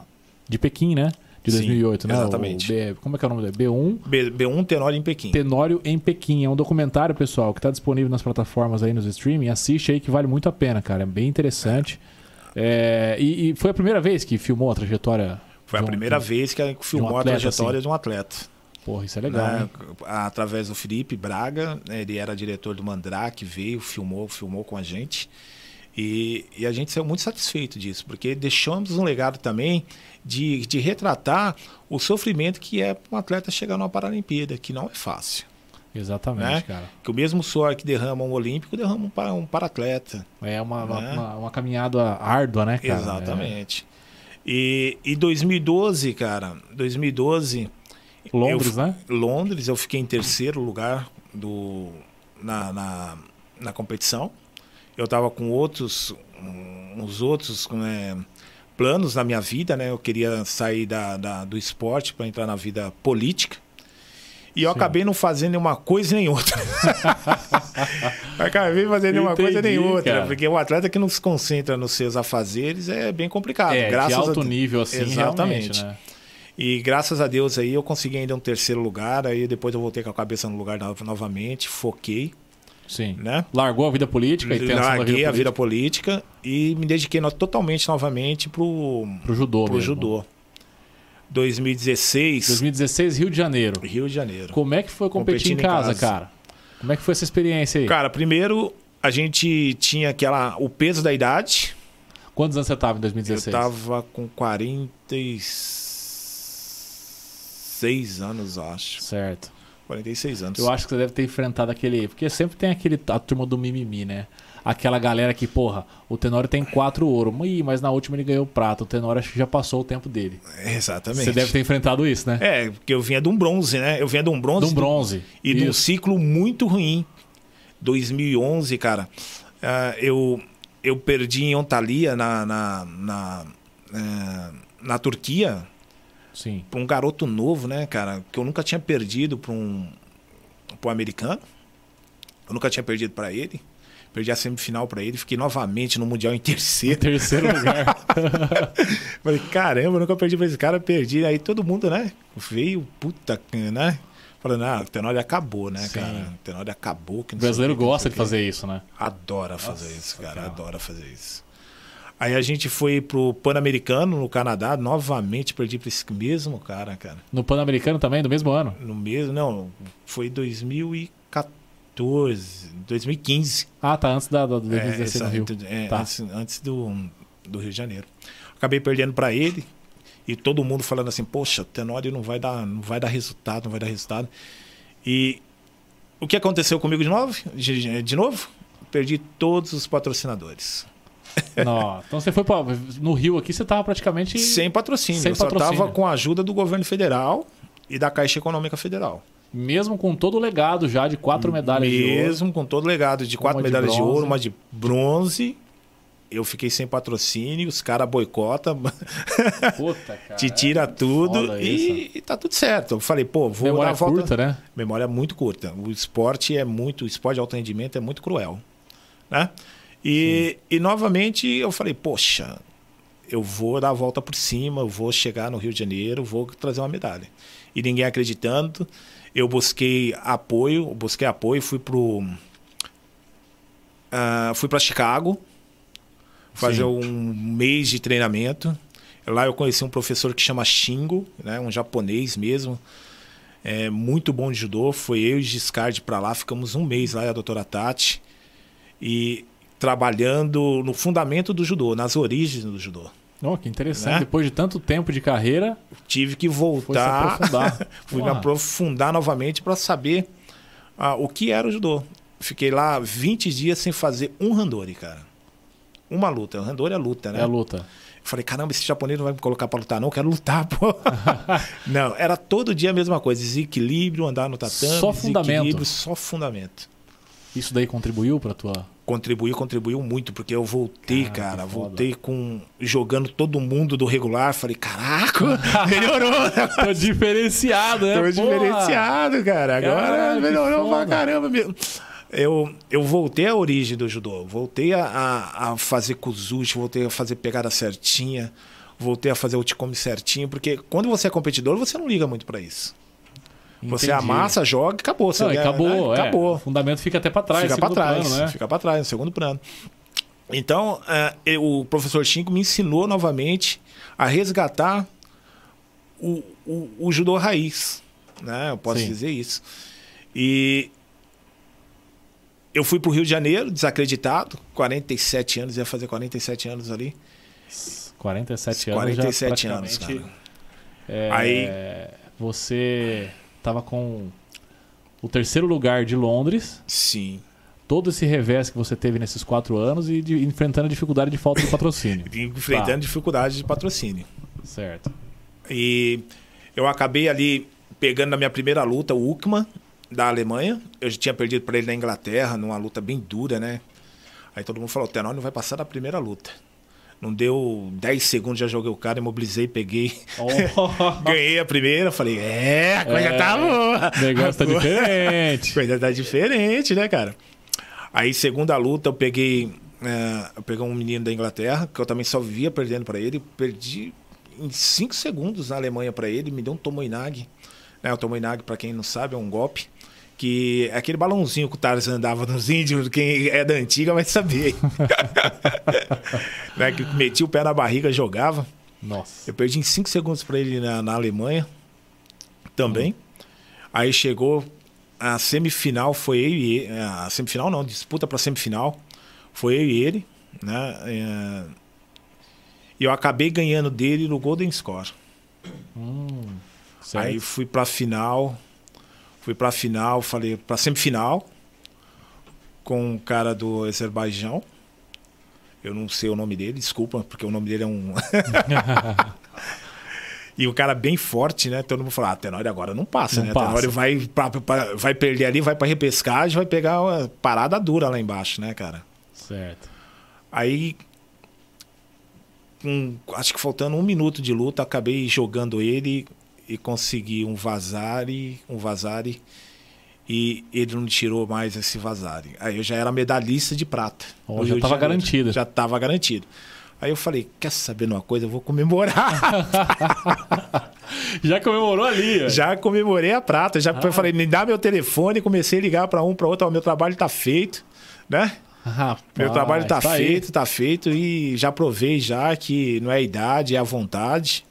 de Pequim, né? De dois mil e oito. Sim, né? Exatamente. B, como é que é o nome dele? B um... B, B um Tenório em Pequim. Tenório em Pequim. É um documentário, pessoal, que está disponível nas plataformas aí, nos streaming. Assiste aí que vale muito a pena, cara. É bem interessante. É. É, e, e foi a primeira vez que filmou a trajetória... Foi um, a primeira um, vez que filmou um atleta, a trajetória assim. de um atleta. Porra, isso é legal, né? Através do Felipe Braga, ele era diretor do Mandrake, veio, filmou, filmou com a gente. E, e a gente saiu muito satisfeito disso, porque deixamos um legado também de, de retratar o sofrimento que é para um atleta chegar numa Paralimpíada, que não é fácil. Exatamente, né? Cara. Que o mesmo suor que derrama um olímpico, derrama um para um para-atleta. É uma, né? uma, uma, uma caminhada árdua, né, cara? Exatamente. É. E em dois mil e doze, cara, dois mil e doze... Londres, eu, né? Londres, eu fiquei em terceiro lugar do, na, na, na competição. Eu estava com outros, uns outros né, planos na minha vida, né? Eu queria sair da, da, do esporte para entrar na vida política. E eu Sim. acabei não fazendo nenhuma coisa nem outra. acabei fazendo nenhuma Entendi, coisa nem outra. Cara. Porque um atleta que não se concentra nos seus afazeres é bem complicado. É, graças de alto a... nível assim, Exatamente. Né? E graças a Deus aí eu consegui ainda um terceiro lugar. Aí depois eu voltei com a cabeça no lugar novamente, foquei. Sim. Né? Largou a vida política? E Larguei vida a política. vida política e me dediquei totalmente novamente pro, pro judô. Pro mesmo. judô. dois mil e dezesseis. dois mil e dezesseis, Rio de Janeiro. Rio de Janeiro. Como é que foi competir em casa, em casa, cara? Como é que foi essa experiência aí? Cara, primeiro a gente tinha aquela, o peso da idade. Quantos anos você estava em dois mil e dezesseis? Eu estava com quarenta e seis anos, acho. Certo. quarenta e seis anos. Eu acho que você deve ter enfrentado aquele... Porque sempre tem aquele, a turma do mimimi, né? Aquela galera que, porra, o Tenório tem quatro ouro. Ih, mas na última ele ganhou prata. O Tenório acho que já passou o tempo dele. Exatamente. Você deve ter enfrentado isso, né? É, porque eu vinha de um bronze, né? Eu vinha de um bronze. De um bronze. E isso. de um ciclo muito ruim. dois mil e onze, cara. Uh, eu, eu perdi em Antalya, na, na, na, uh, na Turquia... Sim. Para um garoto novo, né, cara? Que eu nunca tinha perdido para um, para um americano. Eu nunca tinha perdido para ele. Perdi a semifinal para ele. Fiquei novamente no Mundial em terceiro. Em terceiro lugar. Falei, caramba, eu nunca perdi para esse cara. Perdi. Aí todo mundo, né? Veio, puta, né? Falando, ah, o Tenório acabou, né, Sim. cara? O Tenório acabou. Que não o brasileiro sei, gosta de fazer isso, né? Adora fazer Nossa, isso, cara. Cara. Adora fazer isso. Aí a gente foi pro Pan-Americano, no Canadá. Novamente perdi para esse mesmo cara, cara. No Pan-Americano também, do mesmo ano? No mesmo, não. Foi dois mil e quatorze, dois mil e quinze. Ah, tá. Antes da, do dois mil e dezesseis é, essa, no Rio. É, tá. Antes, antes do, do Rio de Janeiro. Acabei perdendo para ele. E todo mundo falando assim, poxa, o Tenório não vai dar, não vai dar resultado, não vai dar resultado. E o que aconteceu comigo de novo? De, de novo? Perdi todos os patrocinadores. Não. Então você foi pra, no Rio aqui, você estava praticamente... Sem patrocínio. Sem patrocínio. Eu só estava com a ajuda do governo federal e da Caixa Econômica Federal. Mesmo com todo o legado já de quatro medalhas Mesmo de ouro. Mesmo com todo o legado de quatro de medalhas bronze. de ouro, uma de bronze. Eu fiquei sem patrocínio, os caras boicotam. Puta, cara. Te tira tudo e, e tá tudo certo. Eu falei, pô, vou Memória dar a volta. Memória curta, né? Memória muito curta. O esporte é muito... O esporte de alto rendimento é muito cruel, né? E, e novamente eu falei, poxa, eu vou dar a volta por cima, eu vou chegar no Rio de Janeiro, vou trazer uma medalha. E ninguém acreditando, eu busquei apoio, busquei apoio, fui para uh, fui para Chicago fazer Sim. um mês de treinamento. Lá eu conheci um professor que chama Shingo, né, um japonês mesmo, é, muito bom de judô. Foi eu e o Giscardi para lá, ficamos um mês lá, e a doutora Tati, e trabalhando no fundamento do judô, nas origens do judô. Oh, que interessante, né? Depois de tanto tempo de carreira... Tive que voltar, aprofundar. Fui me aprofundar novamente para saber ah, o que era o judô. Fiquei lá vinte dias sem fazer um handori, cara. Uma luta, o handori é luta, né? É a luta. Eu falei, caramba, esse japonês não vai me colocar para lutar não, eu quero lutar, pô. Não, era todo dia a mesma coisa, desequilíbrio, andar no tatame, só fundamento. Só fundamento. Isso daí contribuiu para a tua... Contribuiu, contribuiu muito, porque eu voltei, ah, cara, voltei com jogando todo mundo do regular, falei, caraca, melhorou. Tô diferenciado, né? Tô Porra. diferenciado, cara, agora caramba, melhorou pra caramba mesmo. Eu, eu voltei à origem do judô, voltei a, a, a fazer kuzushi, voltei a fazer pegada certinha, voltei a fazer o utikome certinho, porque quando você é competidor, você não liga muito pra isso. Você Entendi. amassa, joga e acabou. Você não, ganha, acabou, né? Acabou. É. O fundamento fica até para trás. Fica para trás, plano, né? Fica para trás, no segundo plano. Então, eu, o professor Shingo me ensinou novamente a resgatar o, o, o judô raiz, né? Eu posso Sim. dizer isso. E eu fui para o Rio de Janeiro, desacreditado, quarenta e sete anos, ia fazer quarenta e sete anos ali. quarenta e sete anos, quarenta e sete já anos, cara. É... Aí... Você estava com o terceiro lugar de Londres. Sim. Todo esse revés que você teve nesses quatro anos e de, enfrentando a dificuldade de falta de patrocínio. enfrentando tá. dificuldade de patrocínio. Certo. E eu acabei ali pegando na minha primeira luta o Uckmann, da Alemanha. Eu já tinha perdido para ele na Inglaterra, numa luta bem dura, né? Aí todo mundo falou, o Tenório não vai passar da primeira luta. Não deu dez segundos, já joguei o cara, imobilizei, peguei. Oh. Ganhei a primeira, falei, é, a coisa é, tá boa. O negócio tá diferente. A coisa tá diferente, né, cara? Aí, segunda luta, eu peguei, é, eu peguei um menino da Inglaterra, que eu também só vivia perdendo pra ele. Perdi em cinco segundos na Alemanha pra ele, me deu um tomoinage. Né, o tomoinage, pra quem não sabe, é um golpe. Que é aquele balãozinho que o Tarzan andava nos índios, quem é da antiga vai saber. Né? Que metia o pé na barriga, jogava. Nossa. Eu perdi em cinco segundos para ele na, na Alemanha também. Hum. Aí chegou a semifinal, foi eu e ele. A semifinal não, disputa para semifinal. Foi eu e ele. Né? É... E eu acabei ganhando dele no Golden Score. Hum, aí fui para a final... Fui pra final, falei pra semifinal com um cara do Azerbaijão. Eu não sei o nome dele, desculpa, porque o nome dele é um... E o cara bem forte, né? Todo mundo falou, ah, Tenório agora não passa, não né? Passa. Tenório vai, pra, pra, vai perder ali, vai pra repescagem, vai pegar uma parada dura lá embaixo, né, cara? Certo. Aí, um, acho que faltando um minuto de luta, acabei jogando ele... E consegui um Vasari, um Vasari, e ele não tirou mais esse Vasari. Aí eu já era medalhista de prata. Oh, já estava garantido. Já estava garantido. Aí eu falei, quer saber de uma coisa? Eu vou comemorar. Já comemorou ali. Ó. Já comemorei a prata. Já ah. falei, me dá meu telefone, comecei a ligar para um, para outro. Ó, meu trabalho está feito, né? Rapaz, meu trabalho está tá feito, está feito. E já provei já que não é a idade, é a vontade.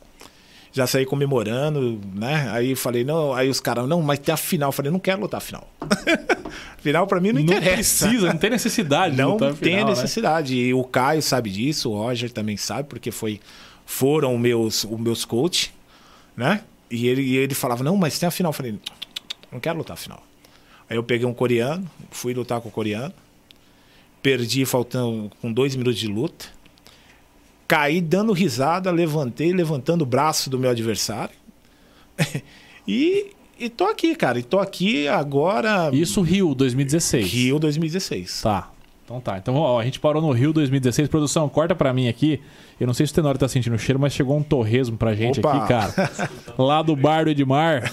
Já saí comemorando, né? Aí falei, não, aí os caras, não, mas tem a final. Eu falei, não quero lutar a final. Final pra mim não, não interessa. Não precisa, não tem necessidade. Não lutar tem final, necessidade. Né? E o Caio sabe disso, o Roger também sabe, porque foi, foram meus, os meus coaches, né? E ele, e ele falava, não, mas tem a final. Eu falei, não quero lutar a final. Aí eu peguei um coreano, fui lutar com o coreano, perdi faltando com dois minutos de luta. Caí dando risada, levantei, levantando o braço do meu adversário. E, e tô aqui, cara. E tô aqui agora... Isso Rio dois mil e dezesseis. Rio dois mil e dezesseis. Tá. Então tá. Então ó, a gente parou no Rio dois mil e dezesseis. Produção, corta pra mim aqui. Eu não sei se o Tenório tá sentindo o cheiro, mas chegou um torresmo pra gente Opa. aqui, cara. Lá do Bar do Edmar.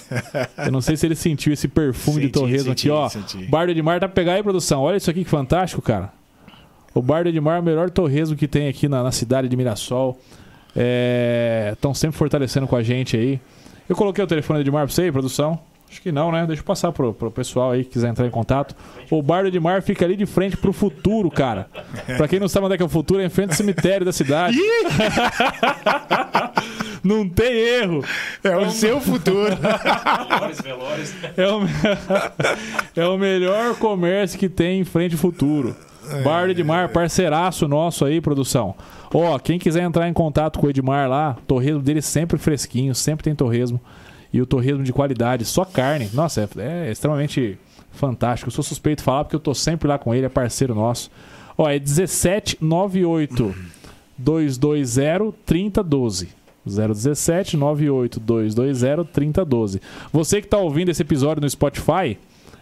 Eu não sei se ele sentiu esse perfume senti, de torresmo senti, aqui, ó. Senti. Bar do Edmar tá pra pegar aí, produção. Olha isso aqui que fantástico, cara. O Bar do Edmar é o melhor torresmo que tem aqui na, na cidade de Mirassol. Estão é, sempre fortalecendo com a gente aí. Eu coloquei o telefone do Edmar pra você aí, produção? Acho que não, né? Deixa eu passar pro, pro pessoal aí que quiser entrar em contato. O bar do Edmar fica ali de frente pro futuro, cara. Pra quem não sabe onde é que é o futuro, é em frente ao cemitério da cidade. Não tem erro. É o seu futuro. É o, é o melhor comércio que tem em frente ao futuro. Bar do Edmar, parceiraço nosso aí, produção. Ó, quem quiser entrar em contato com o Edmar lá, o torresmo dele sempre fresquinho, sempre tem torresmo. E o torresmo de qualidade, só carne. Nossa, é, é extremamente fantástico. Eu sou suspeito de falar porque eu tô sempre lá com ele, é parceiro nosso. Ó, é um sete nove oito, dois dois zero, três zero um dois. zero um sete, nove oito dois dois zero, três zero um dois. Você que tá ouvindo esse episódio no Spotify,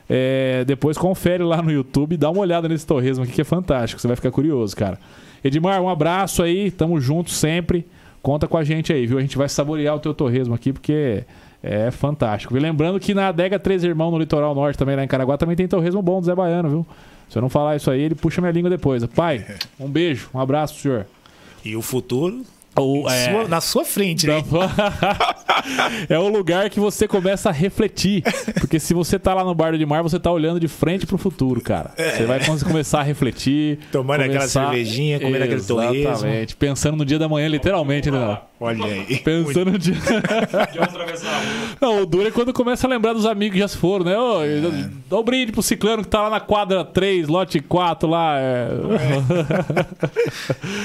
é, depois confere lá no YouTube, dá uma olhada nesse torresmo aqui que é fantástico. Você vai ficar curioso, cara. Edmar, um abraço aí, tamo junto sempre. Conta com a gente aí, viu? A gente vai saborear o teu torresmo aqui, porque é fantástico. E lembrando que na Adega Três Irmãos, no Litoral Norte, também lá em Caraguá, também tem torresmo bom do Zé Baiano, viu? Se eu não falar isso aí, ele puxa minha língua depois. Pai, um beijo, um abraço, senhor. E o futuro... O, é... sua, na sua frente, né? É o lugar que você começa a refletir. Porque se você tá lá no bar do Edmar, você tá olhando de frente pro futuro, cara. Você vai começar a refletir. Tomando começar... aquela cervejinha, comendo aquele torresmo. Exatamente. Pensando no dia da manhã, literalmente, né? Olha aí. Pensando no dia. Não, o duro é quando começa a lembrar dos amigos que já se foram, né? Ô, é. Dá um brinde pro ciclano que tá lá na quadra três, lote quatro lá. É... É.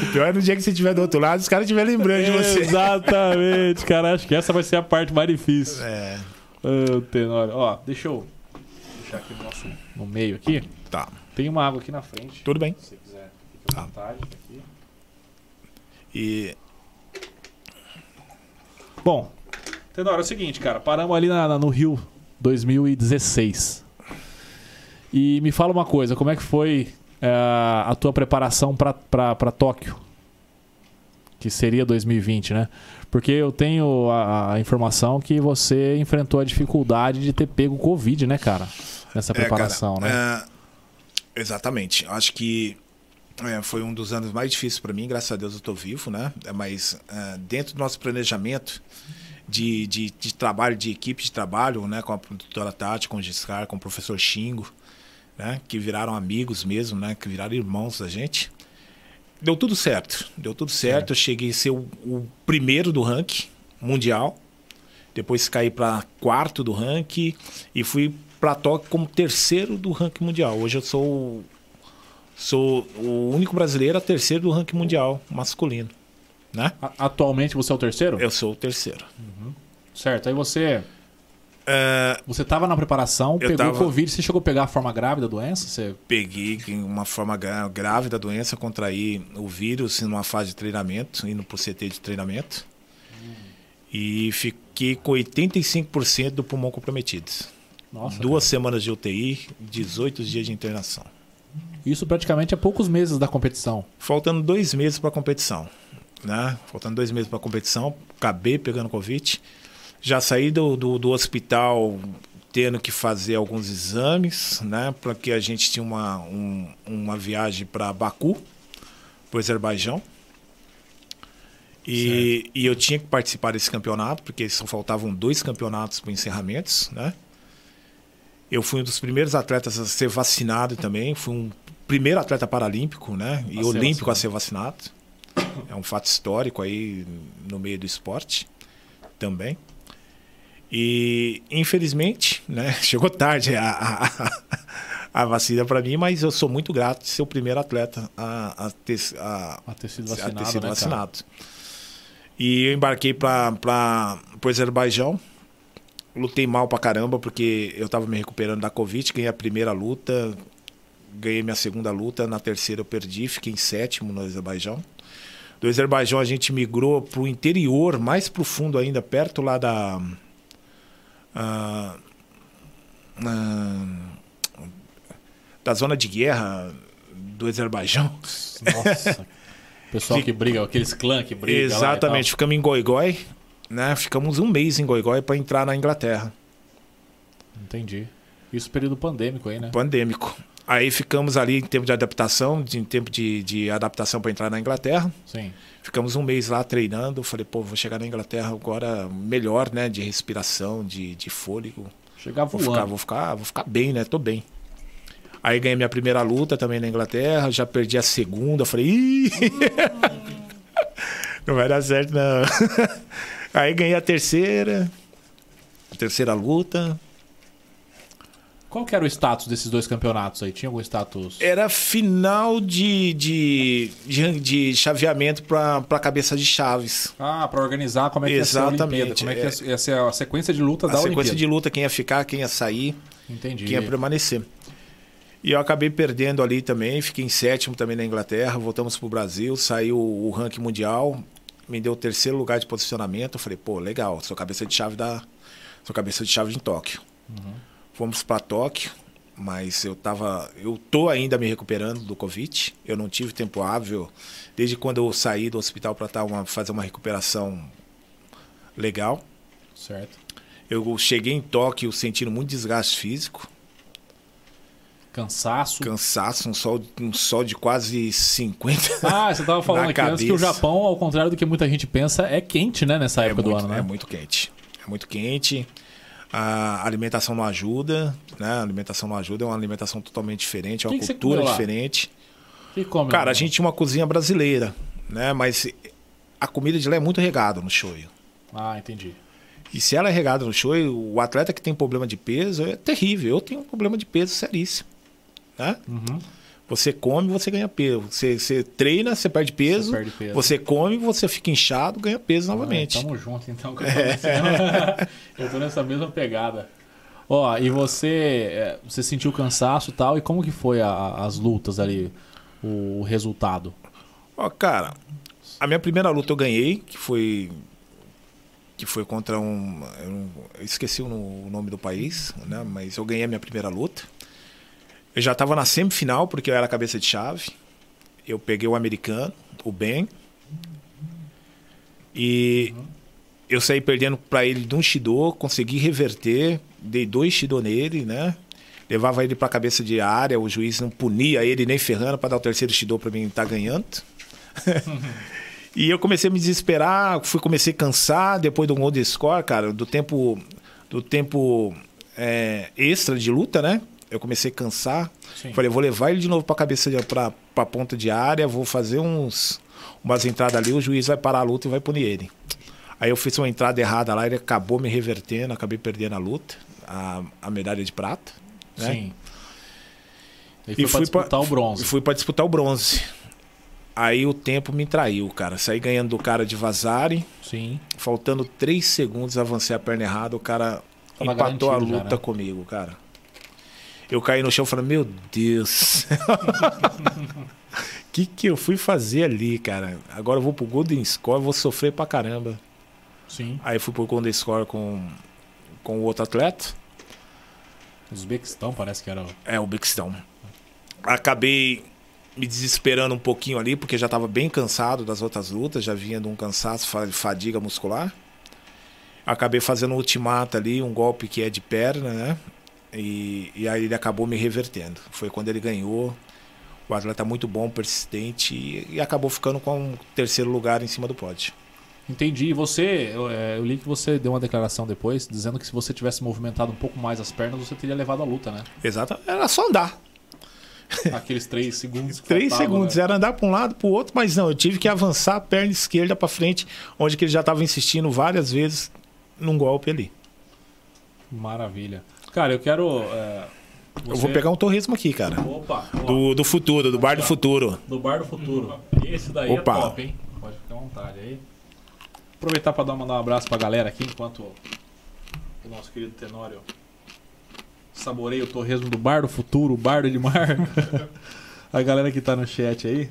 O pior é no dia que você estiver do outro lado, os caras estiverem lembrando de você. Exatamente, cara. Acho que essa vai ser a parte mais difícil. É. Ô, Tenório. Ó, deixa eu deixar aqui o nosso no meio aqui. Tá. Tem uma água aqui na frente. Tudo bem. Se você quiser, fica à vontade. Tá. Aqui. E... Bom, Tenório, é o seguinte, cara, paramos ali na, na, no Rio dois mil e dezesseis. E me fala uma coisa, como é que foi é, a tua preparação para Tóquio? Que seria dois mil e vinte, né? Porque eu tenho a, a informação que você enfrentou a dificuldade de ter pego o Covid, né, cara? Nessa preparação, é, cara, né? É, exatamente. Acho que... É, foi um dos anos mais difíceis para mim, graças a Deus eu estou vivo, né? Mas uh, dentro do nosso planejamento de, de, de trabalho, de equipe de trabalho, né? Com a produtora Tati, com o Giscar, com o professor Shingo, né? Que viraram amigos mesmo, né? Que viraram irmãos da gente. Deu tudo certo, deu tudo certo. É. Eu cheguei a ser o, o primeiro do ranking mundial, depois caí para quarto do ranking e fui para Tóquio como terceiro do ranking mundial. Hoje eu sou... Sou o único brasileiro a terceiro do ranking mundial masculino, né? Atualmente você é o terceiro? Eu sou o terceiro. Uhum. Certo, aí você... Uh, você estava na preparação, pegou tava... Covid, você chegou a pegar a forma grave da doença? Você... Peguei uma forma grave da doença, contraí o vírus numa fase de treinamento, indo para o C T de treinamento. Uhum. E fiquei com oitenta e cinco por cento do pulmão comprometido. Nossa, Duas cara. semanas de U T I, dezoito dias de internação. Isso praticamente há poucos meses da competição. Faltando dois meses para a competição. Né? Faltando dois meses para a competição, acabei pegando Covid. Já saí do, do, do hospital tendo que fazer alguns exames, né? Porque a gente tinha uma, um, uma viagem para Baku, para o Azerbaijão. E, e eu tinha que participar desse campeonato, porque só faltavam dois campeonatos para encerramentos. Né? Eu fui um dos primeiros atletas a ser vacinado também, fui um... Primeiro atleta paralímpico, né? E olímpico a ser vacinado. É um fato histórico aí no meio do esporte também. E, infelizmente, né? Chegou tarde a, a, a vacina para mim, mas eu sou muito grato de ser o primeiro atleta a, a, ter, a, a ter sido vacinado. A ter sido né, vacinado. E eu embarquei para o Azerbaijão. Lutei mal para caramba, porque eu estava me recuperando da Covid, ganhei a primeira luta... Ganhei minha segunda luta, na terceira eu perdi, fiquei em sétimo no Azerbaijão. Do Azerbaijão a gente migrou para o interior, mais profundo ainda, perto lá da... Uh, uh, da zona de guerra do Azerbaijão. Nossa, o pessoal que briga, aqueles clãs que brigam. Exatamente, ficamos em Goigói, né? Ficamos um mês em Goigói para entrar na Inglaterra. Entendi. Isso período pandêmico aí, né? Pandêmico. Aí ficamos ali em tempo de adaptação, de, em tempo de, de adaptação para entrar na Inglaterra. Sim. Ficamos um mês lá treinando. Falei, pô, vou chegar na Inglaterra agora melhor, né? De respiração, de, de fôlego. Chegar voando. Vou ficar, vou ficar, vou ficar bem, né? Tô bem. Aí ganhei minha primeira luta também na Inglaterra. Já perdi a segunda. Falei, ih! Não vai dar certo, não. Aí ganhei a terceira. A terceira luta. Qual que era o status desses dois campeonatos aí? Tinha algum status? Era final de, de, de, de chaveamento para a cabeça de chaves. Ah, para organizar como é que ia ser a Olimpíada. Como é que ia, ia ser a sequência de luta da Olimpíada. A sequência de luta, quem ia ficar, quem ia sair, entendi, quem ia permanecer. E eu acabei perdendo ali também, fiquei em sétimo também na Inglaterra, voltamos para o Brasil, saiu o ranking mundial, me deu o terceiro lugar de posicionamento, eu falei, pô, legal, sou cabeça de chave da, sou cabeça de chave em Tóquio. Uhum. Fomos para Tóquio, mas eu tava, eu tô ainda me recuperando do Covid. Eu não tive tempo hábil desde quando eu saí do hospital para tá uma, fazer uma recuperação legal. Certo. Eu cheguei em Tóquio sentindo muito desgaste físico. Cansaço. Cansaço, um sol, um sol de quase cinquenta. Ah, você tava falando aqui antes que o Japão, ao contrário do que muita gente pensa, é quente, né, nessa época é muito, do ano, né? É muito quente. É muito quente. A alimentação não ajuda, né? A alimentação não ajuda, é uma alimentação totalmente diferente, é uma que cultura que diferente. Que come, cara, né? A gente tinha uma cozinha brasileira, né? Mas a comida de lá é muito regada no shoyu. Ah, entendi. E se ela é regada no shoyu, o atleta que tem problema de peso é terrível. Eu tenho um problema de peso seríssimo, né? Uhum. Você come, você ganha peso. Você, você treina, você perde peso. Você perde peso. Você come, você fica inchado, ganha peso ah, novamente. Tamo junto, então. Que eu, tô nessa... é. Eu tô nessa mesma pegada. Ó, e você, você sentiu cansaço e tal. E como que foi a, as lutas ali? O resultado? Ó, cara, a minha primeira luta eu ganhei, que foi... Que foi contra um... Eu esqueci o nome do país, né? Mas eu ganhei a minha primeira luta. Eu já estava na semifinal, porque eu era cabeça de chave. Eu peguei o americano, o Ben. E eu saí perdendo para ele de um Shido, consegui reverter, dei dois Shido nele, né? Levava ele para a cabeça de área, o juiz não punia ele nem ferrando para dar o terceiro Shido para mim estar ganhando. E eu comecei a me desesperar, fui, comecei a cansar depois do Gold Score, cara, do tempo, do tempo é, extra de luta, né? Eu comecei a cansar. Sim. Falei, vou levar ele de novo para a cabeça, para a ponta de área, vou fazer uns, umas entradas ali, o juiz vai parar a luta e vai punir ele. Aí eu fiz uma entrada errada lá, ele acabou me revertendo, acabei perdendo a luta, a, a medalha de prata, né? Sim. E, e foi para disputar pra, o bronze. Fui para disputar o bronze. Aí o tempo me traiu, cara. Saí ganhando do cara de Vazari. Sim. Faltando três segundos, avancei a perna errada, o cara tava empatou a luta já, né? Comigo, cara. Eu caí no chão e falei, meu Deus, o que, que eu fui fazer ali, cara? Agora eu vou pro Golden Score, vou sofrer pra caramba. Sim. Aí fui pro Golden Score com, com o outro atleta. Uzbequistão, parece que era o... É, o Uzbequistão. Acabei me desesperando um pouquinho ali, porque já tava bem cansado das outras lutas, já vinha de um cansaço, fadiga muscular. Acabei fazendo um ultimato ali, um golpe que é de perna, né? E, e aí ele acabou me revertendo. Foi quando ele ganhou. O atleta muito bom, persistente. E, e acabou ficando com o terceiro lugar em cima do pódio. Entendi. E você, eu, eu li que você deu uma declaração depois, dizendo que se você tivesse movimentado um pouco mais as pernas, você teria levado a luta, né? Exato. Era só andar. Aqueles três segundos. Três faltava, segundos. Né? Era andar para um lado, para o outro. Mas não, eu tive que avançar a perna esquerda para frente, onde que ele já estava insistindo várias vezes num golpe ali. Maravilha. Cara, eu quero... É, você... Eu vou pegar um torresmo aqui, cara. Opa! Do, do futuro, do Bar do Futuro. Do Bar do Futuro. Esse daí Opa. é top, hein? Pode ficar à vontade aí. Aproveitar para mandar um abraço pra galera aqui, enquanto o nosso querido Tenório saboreia o torresmo do Bar do Futuro, Bar do Edmar. A galera que tá no chat aí.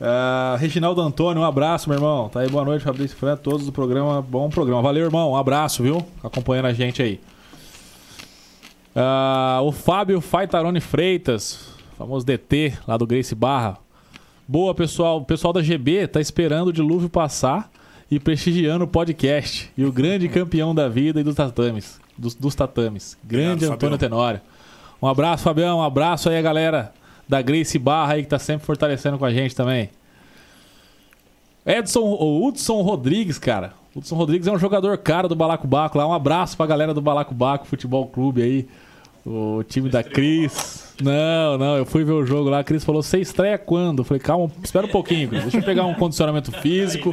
Uh, Reginaldo Antônio, um abraço, meu irmão. Tá aí, boa noite, Fabrício Fran, todos do programa. Bom programa. Valeu, irmão. Um abraço, viu? Acompanhando a gente aí. Uh, o Fábio Faitarone Freitas, famoso D T lá do Gracie Barra. Boa, pessoal. O pessoal da G B tá esperando o dilúvio passar e prestigiando o podcast. E o grande campeão da vida e dos tatames. Dos, dos tatames. Grande Antônio Tenório. Um abraço, Fabião. Um abraço aí a galera da Gracie Barra aí que tá sempre fortalecendo com a gente também. Edson, o Hudson Rodrigues, cara. O Hudson Rodrigues é um jogador caro do Balacobaco lá. Um abraço pra galera do Balacobaco Futebol Clube aí. O time da Cris. Não, não, eu fui ver o jogo lá. A Cris falou: você estreia quando? Eu falei: calma, espera um pouquinho, Cris. Deixa eu pegar um condicionamento físico.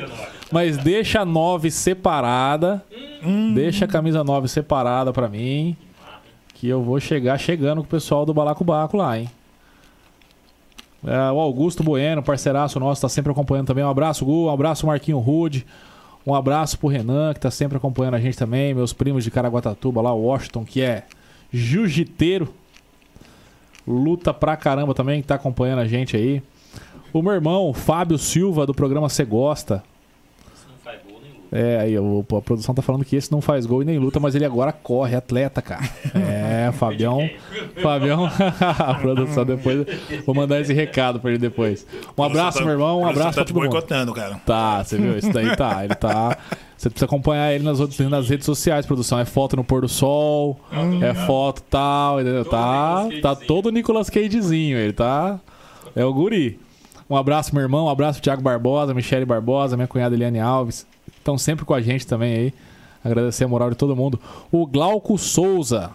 Mas deixa a nove separada. Hum. Deixa a camisa nove separada pra mim. Que eu vou chegar chegando com o pessoal do Balacobaco lá, hein? É, o Augusto Bueno, parceiraço nosso, tá sempre acompanhando também. Um abraço, Gu. Um abraço, Marquinho Rude. Um abraço pro Renan, que tá sempre acompanhando a gente também. Meus primos de Caraguatatuba lá, Washington, que é jiu-jiteiro. Luta pra caramba também, que tá acompanhando a gente aí. O meu irmão, o Fábio Silva, do programa Cê Gosta. Esse não faz gol nem luta. É, aí a produção tá falando que esse não faz gol e nem luta, mas ele agora corre, atleta, cara. É, Fabião. Fabião, a produção depois. Vou mandar esse recado pra ele depois. Um abraço, tá, meu irmão. Um abraço pra todo mundo. Tá boicotando, cara. Tá, você viu? Isso daí tá. Ele tá. Você precisa acompanhar ele nas, outras, nas redes sociais, produção. É foto no pôr do sol, hum. é foto tal, entendeu? Tá, tá todo Nicolas Cagezinho, ele tá... É o guri. Um abraço, meu irmão. Um abraço pro Thiago Barbosa, Michele Barbosa, minha cunhada Eliane Alves. Estão sempre com a gente também aí. Agradecer a moral de todo mundo. O Glauco Souza.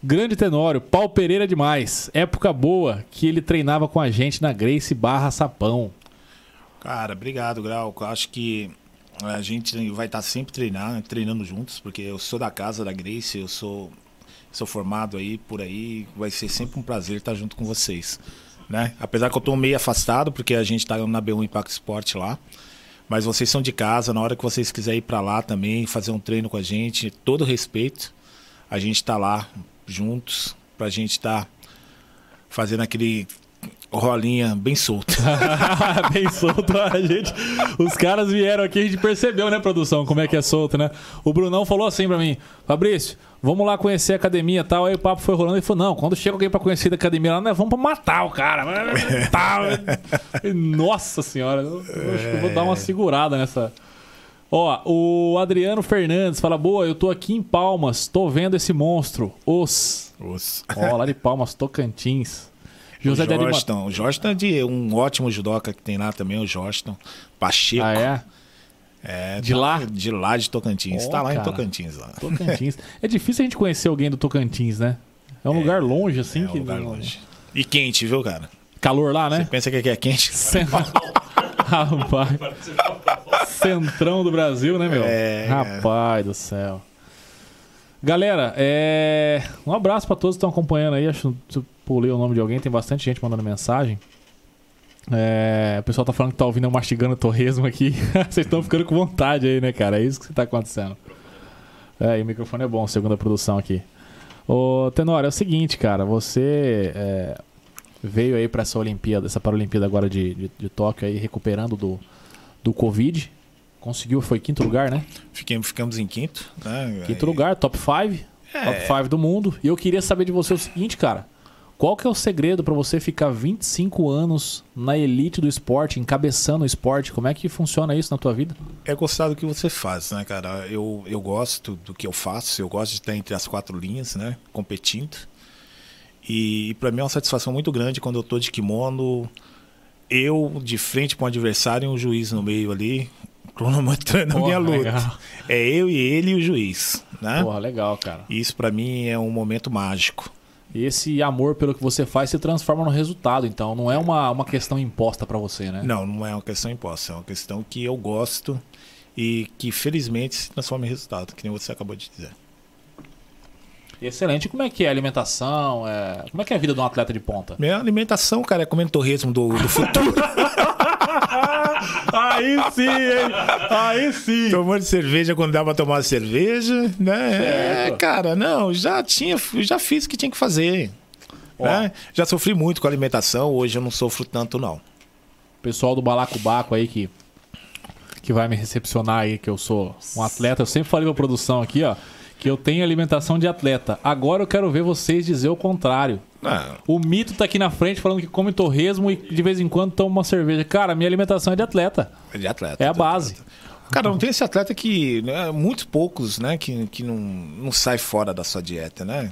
Grande Tenório. Pau Pereira demais. Época boa que ele treinava com a gente na Gracie Barra Sapão. Cara, obrigado, Glauco. Acho que... a gente vai estar sempre treinando, treinando juntos, porque eu sou da casa da Gracie, eu sou, sou formado aí, por aí. Vai ser sempre um prazer estar junto com vocês, né? Apesar que eu estou meio afastado, porque a gente está na B um Impacto Esporte lá. Mas vocês são de casa, na hora que vocês quiserem ir para lá também, fazer um treino com a gente, todo respeito. A gente está lá juntos, para a gente estar tá fazendo aquele... rolinha bem solto. Bem solto. A gente, os caras vieram aqui, a gente percebeu, né, produção, como é que é solto, né? O Brunão falou assim pra mim: Fabrício, vamos lá conhecer a academia e tal. Aí o papo foi rolando e falou: não, quando chega alguém pra conhecer a academia lá, nós vamos pra matar o cara. Nossa senhora, eu acho que eu vou dar uma segurada nessa. Ó, o Adriano Fernandes fala: boa, eu tô aqui em Palmas, tô vendo esse monstro. Os. Os. Ó, lá de Palmas, Tocantins. José de Arimateia. O Joston é de um ótimo judoca que tem lá também, o Joston Pacheco. Ah, é? É de tá, lá? De lá de Tocantins. Oh, tá lá, cara, em Tocantins. Lá. Tocantins. É difícil a gente conhecer alguém do Tocantins, né? É um é, lugar longe, assim. É um que... lugar longe. E quente, viu, cara? Calor lá, né? Você pensa que aqui é quente? Cent... Rapaz. Centrão do Brasil, né, meu? É... Rapaz do céu. Galera, é... um abraço pra todos que estão acompanhando aí. Acho que pulei o nome de alguém, tem bastante gente mandando mensagem. É... O pessoal tá falando que tá ouvindo eu mastigando torresmo aqui. Vocês estão ficando com vontade aí, né, cara? É isso que tá acontecendo. É, e o microfone é bom, segundo a produção aqui. Ô, Tenório, é o seguinte, cara. Você é... veio aí pra essa Olimpíada, essa Paralimpíada agora de, de, de Tóquio aí, recuperando do, do Covid. Conseguiu, foi quinto lugar, né? Ficamos, ficamos em quinto. Né? Quinto lugar, top cinco. É. top cinco do mundo. E eu queria saber de você o seguinte, cara. Qual que é o segredo pra você ficar vinte e cinco anos na elite do esporte, encabeçando o esporte? Como é que funciona isso na tua vida? É gostar do que você faz, né, cara? Eu, eu gosto do que eu faço. Eu gosto de estar entre as quatro linhas, né? Competindo. E, e pra mim é uma satisfação muito grande quando eu tô de kimono. Eu, de frente pra um adversário e um juiz no meio ali... cronometrando a minha luta. Legal. É eu e ele e o juiz, né? Porra, legal, cara. Isso pra mim é um momento mágico. E esse amor pelo que você faz se transforma no resultado, então. Não é uma, uma questão imposta pra você, né? Não, não é uma questão imposta. É uma questão que eu gosto e que, felizmente, se transforma em resultado, que nem você acabou de dizer. Excelente. E como é que é a alimentação? É... Como é que é a vida de um atleta de ponta? Minha alimentação, cara, é comendo torresmo do, do futuro. Aí sim, hein? Aí sim. Tomando cerveja quando dava pra tomar cerveja, né? É, cara, não, já tinha, já fiz o que tinha que fazer. Né? Já sofri muito com a alimentação, hoje eu não sofro tanto, não. Pessoal do Balacobaco aí que, que vai me recepcionar aí, que eu sou um atleta. Eu sempre falei pra produção aqui, ó, que eu tenho alimentação de atleta. Agora eu quero ver vocês dizer o contrário. Não. O mito tá aqui na frente falando que come torresmo e de vez em quando toma uma cerveja. Cara, minha alimentação é de atleta. É de atleta. É a base. Atleta. Cara, não tem esse atleta que... né, muitos poucos, né? Que, que não, não sai fora da sua dieta, né?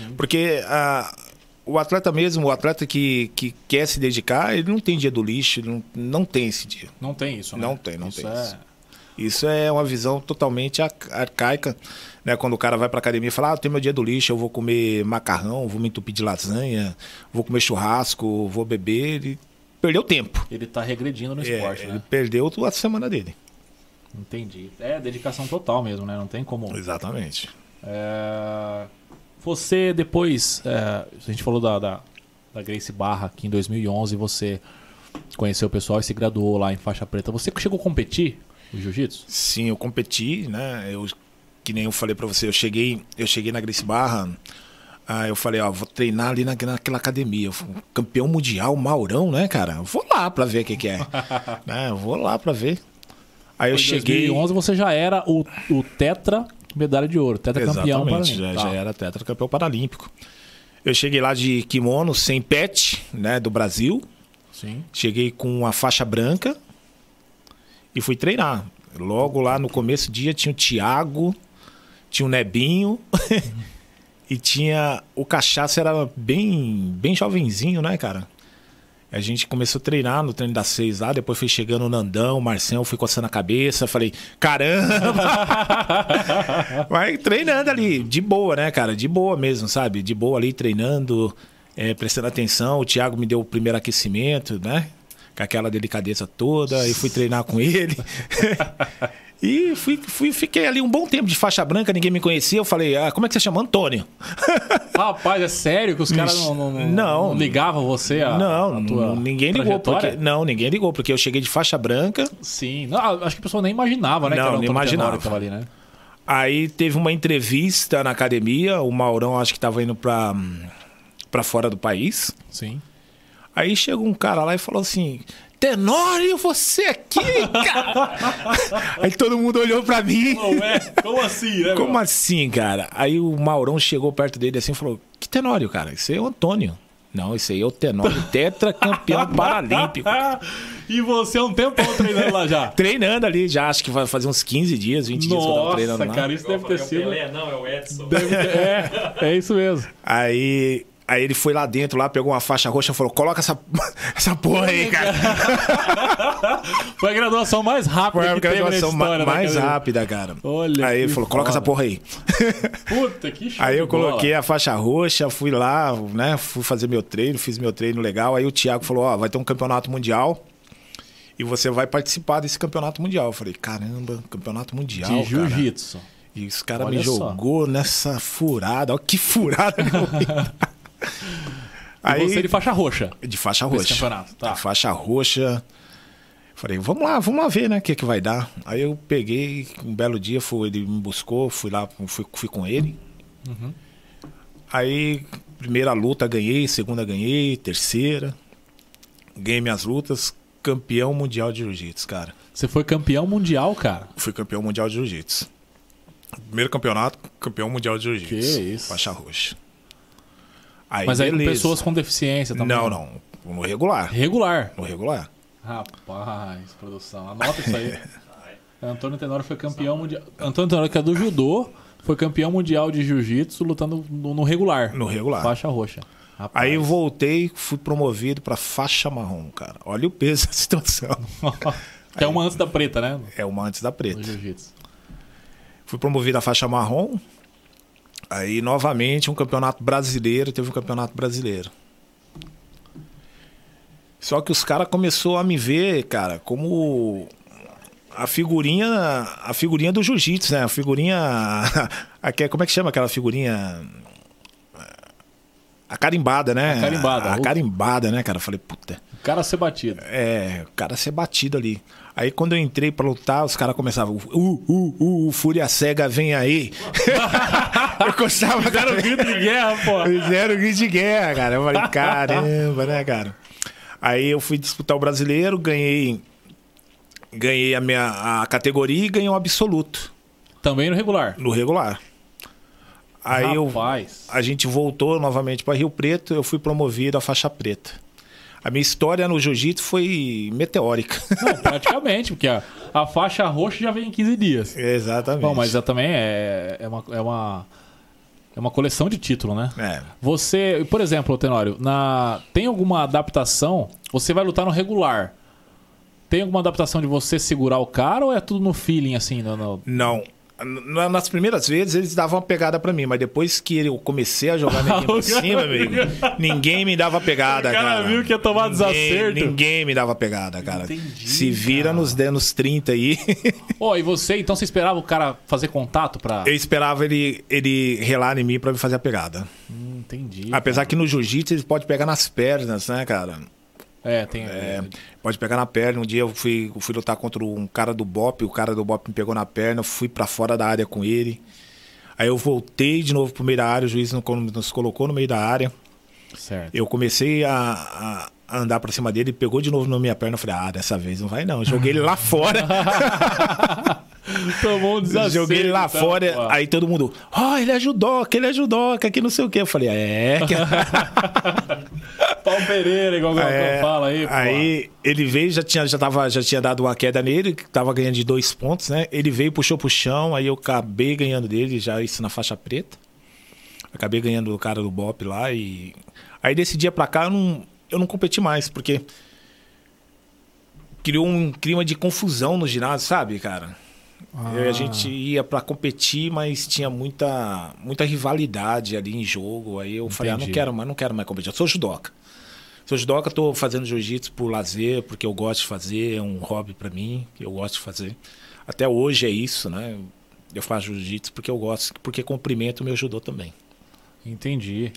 Hum. Porque a, o atleta mesmo, o atleta que, que quer se dedicar, ele não tem dia do lixo, não, não tem esse dia. Não tem isso, né? Não tem, não isso tem é... isso. Isso é uma visão totalmente arcaica, né? Quando o cara vai para academia e fala, ah, tem meu dia do lixo, eu vou comer macarrão, vou me entupir de lasanha, vou comer churrasco, vou beber, ele perdeu tempo. Ele tá regredindo no esporte, é, né? Ele perdeu a semana dele. Entendi. É dedicação total mesmo, né? Não tem como... Exatamente. É... Você depois... É... A gente falou da, da, da Gracie Barra, que em dois mil e onze você conheceu o pessoal e se graduou lá em faixa preta. Você chegou a competir? O jiu-jitsu? Sim, eu competi, né? Eu, que nem eu falei pra você, eu cheguei, eu cheguei na Gracie Barra, aí eu falei, ó, vou treinar ali na, naquela academia. Eu fui campeão mundial, Maurão, né, cara? Eu vou lá pra ver o que, que é. né? Eu vou lá pra ver. Aí eu em cheguei. Em dois mil e onze você já era o, o tetra medalha de ouro, tetra campeão paralímpico. Já, tá. já era tetra campeão paralímpico. Eu cheguei lá de kimono, sem patch, né, do Brasil. Sim. Cheguei com uma faixa branca. E fui treinar. Logo lá no começo do dia tinha o Thiago, tinha o Nebinho e tinha... O Cachaça era bem, bem jovenzinho, né, cara? A gente começou a treinar no treino das seis lá, depois foi chegando o Nandão, o Marcelo, fui coçando a cabeça, falei, caramba! Vai treinando ali, de boa, né, cara? De boa mesmo, sabe? De boa ali, treinando, é, prestando atenção. O Thiago me deu o primeiro aquecimento, né? Com aquela delicadeza toda, e fui treinar com ele. e fui, fui, fiquei ali um bom tempo de faixa branca, ninguém me conhecia. Eu falei, ah, como é que você chama? Antônio. Rapaz, é sério que os caras não, não, não, não ligavam você a, não, a tua ninguém ligou porque Não, ninguém ligou, porque eu cheguei de faixa branca. Sim, não, acho que a pessoa nem imaginava, né? Não, que era nem imaginava. Que tava ali, né? Aí teve uma entrevista na academia, o Maurão acho que tava indo pra, pra fora do país. Sim. Aí chegou um cara lá e falou assim, Tenório, você aqui, cara? Aí todo mundo olhou pra mim. Não é? Como assim, né? Como assim, cara? Aí o Maurão chegou perto dele assim e falou, que Tenório, cara? Esse é o Antônio. Não, esse aí é o Tenório, tetracampeão paralímpico. E você há um tempo treinando lá já? Treinando ali já, acho que vai fazer uns quinze dias, vinte Nossa, dias que eu tava treinando lá. Nossa, cara, isso deve ter sido... Pelé, não, é o Edson. Deve... É, é isso mesmo. Aí... Aí ele foi lá dentro, lá, pegou uma faixa roxa e falou, coloca essa, essa porra aí, cara. Foi a graduação mais rápida foi a que teve nessa história. Mais né, rápida, cara. Olha aí ele falou, foda. Coloca essa porra aí. Puta, que show. Aí eu coloquei bola. A faixa roxa, fui lá, né, fui fazer meu treino, fiz meu treino legal. Aí o Thiago falou, ó, vai ter um campeonato mundial e você vai participar desse campeonato mundial. Eu falei, caramba, campeonato mundial, de jiu-jitsu. E os caras me jogou só. Nessa furada, ó, que furada que eu Aí, você de faixa roxa. De faixa roxa. Tá. De faixa roxa. Falei, vamos lá, vamos lá ver, né? O que, que vai dar. Aí eu peguei, um belo dia, foi, ele me buscou, fui lá, fui, fui com ele. Uhum. Aí, primeira luta ganhei, segunda ganhei, terceira. Ganhei minhas lutas, campeão mundial de jiu-jitsu, cara. Você foi campeão mundial, cara? Fui campeão mundial de jiu-jitsu. Primeiro campeonato, campeão mundial de jiu-jitsu. Que isso? Faixa roxa. Aí, mas aí beleza. Pessoas com deficiência também? Não, não. No regular. Regular? No regular. Rapaz, produção. Anota isso aí. Antônio Tenório foi campeão mundial... Antônio Tenório, que é do judô, foi campeão mundial de jiu-jitsu lutando no regular. No regular. Faixa roxa. Rapaz. Aí eu voltei, fui promovido pra faixa marrom, cara. Olha o peso da situação. Que é uma antes da preta, né? É uma antes da preta. No jiu-jitsu. Fui promovido à faixa marrom. Aí, novamente, um campeonato brasileiro, teve um campeonato brasileiro. Só que os caras começaram a me ver, cara, como a figurinha, a figurinha do jiu-jitsu, né? A figurinha... A, a, como é que chama aquela figurinha? A carimbada, né? A carimbada. A, a carimbada, né, cara? Eu falei, puta... O cara ser batido. É, o cara ser batido ali. Aí quando eu entrei pra lutar, os caras começavam... Uh, uh, uh, Fúria Cega, vem aí. eu gostava... Fizeram o grito de guerra, pô. Fizeram o grito de guerra, cara. Eu falei, caramba, né, cara? Aí eu fui disputar o brasileiro, ganhei... Ganhei a minha a categoria e ganhei o absoluto. Também no regular? No regular. Aí Rapaz. eu... A gente voltou novamente pra Rio Preto, eu fui promovido à faixa preta. A minha história no jiu-jitsu foi meteórica. Não, praticamente, porque a, a faixa roxa já vem em quinze dias. Exatamente. Bom, mas também é, é, uma, é uma... É uma coleção de título, né? É. Você, por exemplo, Tenório, na... tem alguma adaptação? Você vai lutar no regular. Tem alguma adaptação de você segurar o cara ou é tudo no feeling, assim? No, no... Não. Nas primeiras vezes eles davam uma pegada pra mim, mas depois que eu comecei a jogar ninguém por cima, amigo, ninguém me dava pegada, cara. O cara viu que ia tomar desacerto. Ninguém me dava pegada, cara. Entendi, se vira nos anos trinta aí. Ó, oh, e você, então você esperava o cara fazer contato pra... Eu esperava ele, ele relar em mim pra me fazer a pegada. Hum, entendi. Apesar cara. que no jiu-jitsu ele pode pegar nas pernas, né, cara? É, tem... É, pode pegar na perna. Um dia eu fui, eu fui lutar contra um cara do B O P, o cara do B O P me pegou na perna, eu fui pra fora da área com ele. Aí eu voltei de novo pro meio da área, o juiz nos colocou no meio da área. Certo. Eu comecei a, a andar pra cima dele, pegou de novo na minha perna, eu falei, ah, dessa vez não vai não. Eu joguei ele lá fora. Tomou um desafio. Joguei ele lá então, fora, pô. Aí todo mundo, ó, oh, ele é judoca, ele é judoca, que não sei o quê. Eu falei, é... Paulo Pereira, igual é, fala aí, pô. Aí ele veio, já tinha, já, tava, já tinha dado uma queda nele, tava ganhando de dois pontos, né? Ele veio, puxou pro chão, aí eu acabei ganhando dele, já isso na faixa preta. Acabei ganhando o cara do B O P lá e... Aí desse dia pra cá eu não, eu não competi mais, porque... Criou um clima de confusão no ginásio, sabe, cara? Ah. Eu, a gente ia pra competir, mas tinha muita, muita rivalidade ali em jogo. Aí eu Entendi. falei, ah, não quero, não quero mais competir, eu sou judoca. Sou judoca, tô fazendo jiu-jitsu por lazer, porque eu gosto de fazer, é um hobby pra mim, eu gosto de fazer. Até hoje é isso, né? Eu faço jiu-jitsu porque eu gosto, porque cumprimento o meu judô também. Entendi.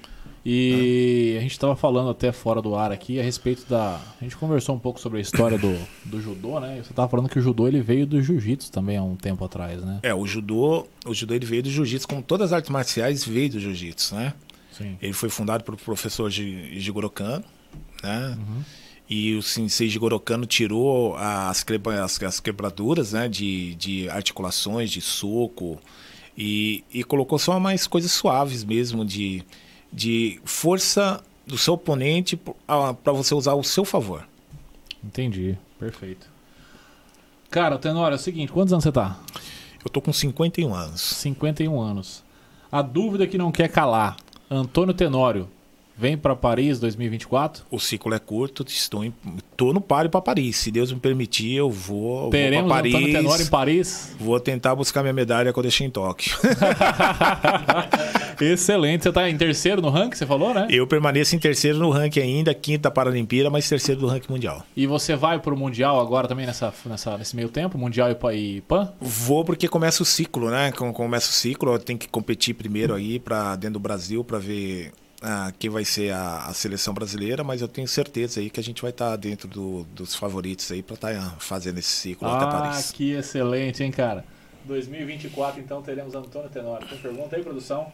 E ah. a gente tava falando até fora do ar aqui a respeito da... A gente conversou um pouco sobre a história do, do judô, né? Você tava falando que o judô ele veio do jiu-jitsu também há um tempo atrás, né? É, o judô, o judô ele veio do jiu-jitsu, como todas as artes marciais veio do jiu-jitsu, né? Sim. Ele foi fundado pelo professor Jigoro Kano, né? Uhum. E o sensei Jigoro Kano tirou as, quebra, as, as quebraduras, né? De, de articulações, de soco e, e colocou só mais coisas suaves mesmo de... de força do seu oponente para você usar ao seu favor. Entendi, perfeito. Cara, Tenório, é o seguinte, quantos anos você tá? Eu tô com cinquenta e um anos. cinquenta e um anos. A dúvida que não quer calar. Antônio Tenório, vem para Paris dois mil e vinte e quatro? O ciclo é curto, estou em, tô no páreo para Paris. Se Deus me permitir, eu vou, Teremos vou para Paris. Antônio Tenório em Paris? Vou tentar buscar minha medalha que eu deixei em Tóquio. Excelente. Você está em terceiro no ranking, você falou, né? Eu permaneço em terceiro no ranking ainda, quinta Paralimpíada, mas terceiro do ranking mundial. E você vai para o Mundial agora também nessa, nessa, nesse meio tempo? Mundial e Pan? Vou porque começa o ciclo, né? Começa o ciclo, eu tenho que competir primeiro aí para dentro do Brasil para ver ah, quem vai ser a, a seleção brasileira, mas eu tenho certeza aí que a gente vai estar tá dentro do, dos favoritos aí para estar tá fazendo esse ciclo ah, até Paris. Ah, que excelente, hein, cara? dois mil e vinte e quatro, então, teremos Antônio Tenório. Tem pergunta aí, produção?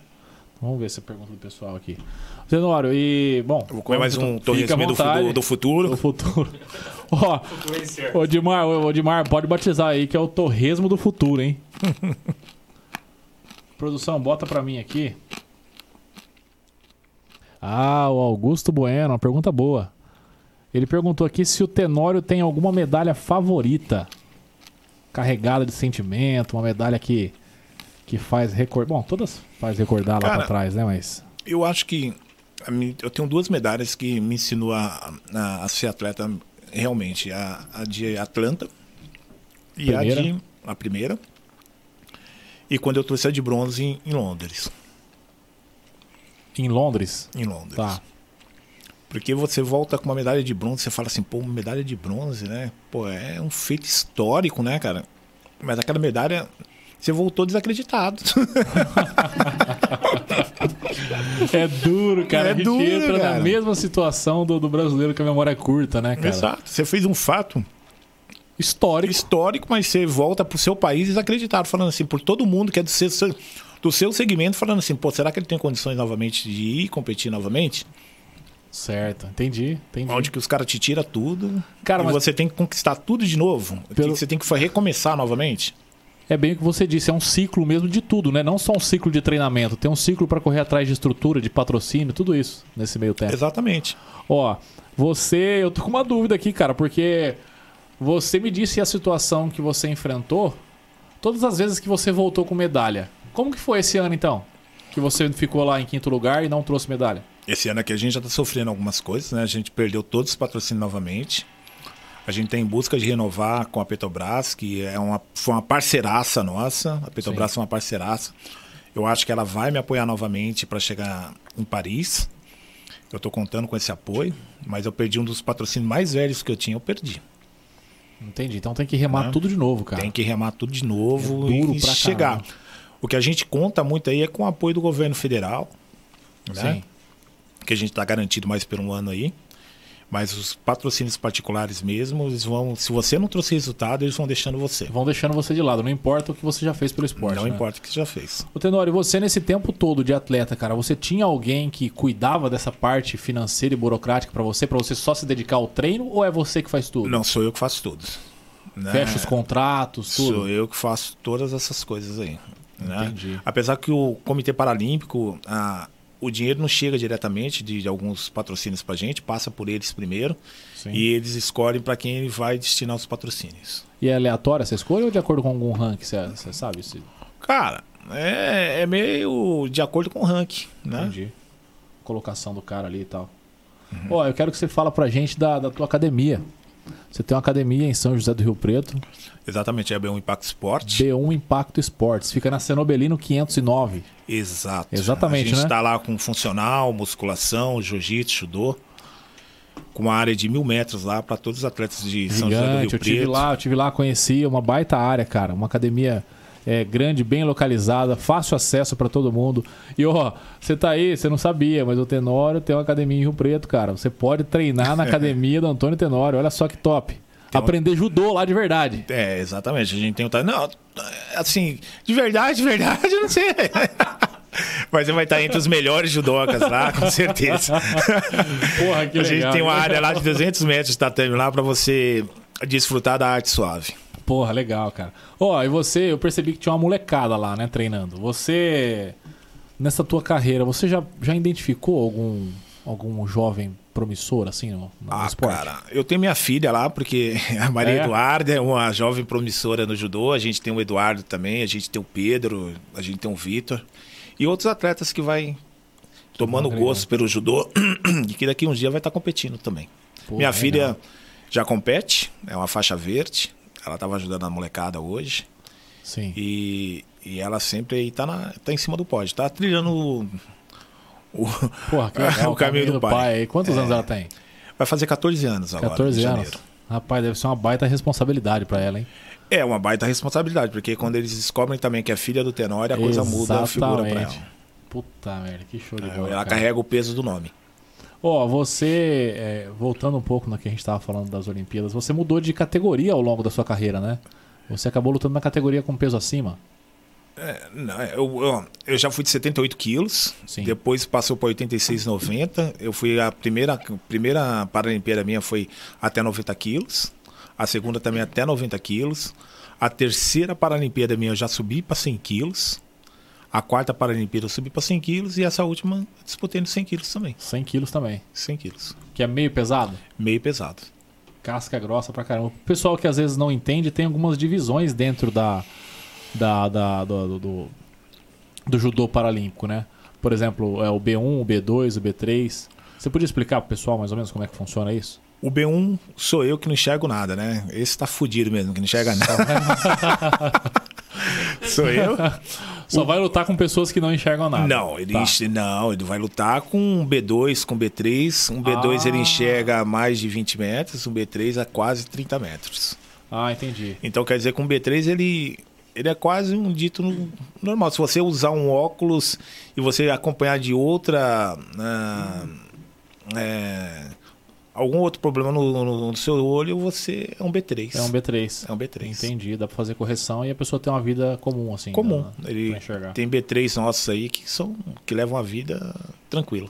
Vamos ver essa pergunta do pessoal aqui. Tenório, e... Bom, eu vou comer mais um torresminho do, do futuro. Do futuro. Ó, oh, Odimar, Odimar, pode batizar aí que é o torresmo do futuro, hein? Produção, bota pra mim aqui. Ah, o Augusto Bueno, uma pergunta boa. Ele perguntou aqui se o Tenório tem alguma medalha favorita. Carregada de sentimento, uma medalha que... Que faz recordar... Bom, todas faz recordar Cara, lá pra trás, né? Mas... Eu acho que... Eu tenho duas medalhas que me ensinou a, a, a ser atleta realmente. A, a de Atlanta e primeira. a de... A primeira. E quando eu trouxe a de bronze em, em Londres. Em Londres? Em Londres. Tá. Porque você volta com uma medalha de bronze, você fala assim, pô, uma medalha de bronze, né? Pô, é um feito histórico, né, cara? Mas aquela medalha... Você voltou desacreditado. É duro, cara. É a gente duro, entra cara. na mesma situação do, do brasileiro que a memória é curta, né, cara? Exato. Você fez um fato histórico, histórico, mas você volta pro seu país desacreditado, falando assim, por todo mundo que é do seu, do seu segmento, falando assim, pô, será que ele tem condições novamente de ir competir novamente? Certo, entendi, entendi. Onde que os caras te tiram tudo, cara, e mas... você tem que conquistar tudo de novo. Pelo... Você tem que recomeçar novamente. É bem o que você disse, é um ciclo mesmo de tudo, né? Não só um ciclo de treinamento, tem um ciclo para correr atrás de estrutura, de patrocínio, tudo isso nesse meio tempo. Exatamente. Ó, você... Eu tô com uma dúvida aqui, cara, porque você me disse a situação que você enfrentou todas as vezes que você voltou com medalha. Como que foi esse ano, então? que você ficou lá em quinto lugar e não trouxe medalha? Esse ano aqui a gente já está sofrendo algumas coisas, né? A gente perdeu todos os patrocínios novamente. A gente está em busca de renovar com a Petrobras, que é uma, foi uma parceiraça nossa. A Petrobras Sim. é uma parceiraça. Eu acho que ela vai me apoiar novamente para chegar em Paris. Eu estou contando com esse apoio, mas eu perdi um dos patrocínios mais velhos que eu tinha, eu perdi. Entendi. Então tem que remar é. tudo de novo, cara. Tem que remar tudo de novo é duro e pra chegar. Caramba. O que a gente conta muito aí é com o apoio do governo federal, né? Sim. Que a gente está garantido mais por um ano aí. Mas os patrocínios particulares mesmo, eles vão, se você não trouxe resultado, eles vão deixando você. Vão deixando você de lado, não importa o que você já fez pelo esporte. Não né? importa o que você já fez. Ô Tenório, você nesse tempo todo de atleta, cara, você tinha alguém que cuidava dessa parte financeira e burocrática para você, para você só se dedicar ao treino, ou é você que faz tudo? Não, sou eu que faço tudo. Né? Fecha os contratos, tudo? Sou eu que faço todas essas coisas aí. Né? Entendi. Apesar que o Comitê Paralímpico... A... O dinheiro não chega diretamente de, de alguns patrocínios para a gente, passa por eles primeiro. Sim. E eles escolhem para quem ele vai destinar os patrocínios. E é aleatória essa escolha ou de acordo com algum ranking? Você sabe? Cê... Cara, é, é meio de acordo com o ranking, né? Entendi. Colocação do cara ali e tal. Uhum. Ó, eu quero que você fala para a gente da, da tua academia. Você tem uma academia em São José do Rio Preto. Exatamente, é a B um Impacto Esportes. B um Impacto Esportes. Fica na Cenobelino quinhentos e nove. Exato. Exatamente, né? A gente está né? lá com funcional, musculação, jiu-jitsu, judô. Com uma área de mil metros lá para todos os atletas de Gigante, São José do Rio eu Preto. Tive lá, eu tive lá, conheci uma baita área, cara. Uma academia é, grande, bem localizada, fácil acesso para todo mundo. E ó, você tá aí, você não sabia, mas o Tenório tem uma academia em Rio Preto, cara. Você pode treinar na academia do Antônio Tenório. Olha só que top. Tem aprender um... judô lá de verdade. É, exatamente. A gente tem um... Não, assim, de verdade, de verdade, eu não sei. Mas você vai estar entre os melhores judocas lá, com certeza. Porra, que legal. A gente tem uma área lá de duzentos metros de tatame lá para você desfrutar da arte suave. Porra, legal, cara. Ó, oh, e você... Eu percebi que tinha uma molecada lá, né, treinando. Você... Nessa tua carreira, você já, já identificou algum... Algum jovem promissor, assim, no, no ah, esporte? Ah, cara, eu tenho minha filha lá, porque a Maria é. Eduarda é uma jovem promissora no judô. A gente tem o Eduardo também, a gente tem o Pedro, a gente tem o Vitor. E outros atletas que vai tomando Não, gosto pelo judô e que daqui uns dias vai estar competindo também. Pô, minha é, filha né? já compete, é uma faixa verde. Ela estava ajudando a molecada hoje. Sim. E, e ela sempre está tá em cima do pódio, está trilhando... O, Porra, que legal, o, caminho o caminho do, do pai. pai. E quantos é, anos ela tem? Vai fazer catorze anos agora. catorze anos. Rapaz, deve ser uma baita responsabilidade pra ela, hein? É, uma baita responsabilidade, porque quando eles descobrem também que é filha do Tenório, a coisa Exatamente. muda a figura pra ela. Puta merda, que show de é, bola. Ela cara. carrega o peso do nome. Ó, oh, você, é, voltando um pouco no que a gente tava falando das Olimpíadas, você mudou de categoria ao longo da sua carreira, né? Você acabou lutando na categoria com peso acima. É, não, eu, eu, eu já fui de setenta e oito quilos, Sim. depois passou para oitenta e seis, noventa. Eu fui a primeira, a primeira Paralimpíada minha foi até noventa quilos, a segunda também até noventa quilos, a terceira Paralimpíada minha eu já subi para cem quilos, a quarta Paralimpíada eu subi para cem quilos e essa última disputei nos cem quilos também. cem quilos também? cem quilos. Que é meio pesado? Meio pesado. Casca grossa pra caramba. O pessoal que às vezes não entende tem algumas divisões dentro da... Da, da, do, do, do judô paralímpico, né? Por exemplo, é o B um, o B dois, o B três. Você podia explicar pro pessoal mais ou menos como é que funciona isso? O B um sou eu que não enxergo nada, né? Esse tá fudido mesmo, que não enxerga nada. Sou eu. Só o... vai lutar com pessoas que não enxergam nada. Não, ele, tá. enx... não, ele vai lutar com um B dois, com um B três. Um B dois ah. ele enxerga a mais de vinte metros, um B três a quase trinta metros. Ah, entendi. Então quer dizer que um B três ele... Ele é quase um dito normal. Se você usar um óculos e você acompanhar de outra... Uh, hum. é, algum outro problema no, no, no seu olho, você é um B três. É um B três. É um B três. Entendi. Dá para fazer correção e a pessoa tem uma vida comum, assim. Comum. Pra, Ele pra enxergar. Tem B três nossos aí que, são, que levam a vida tranquila.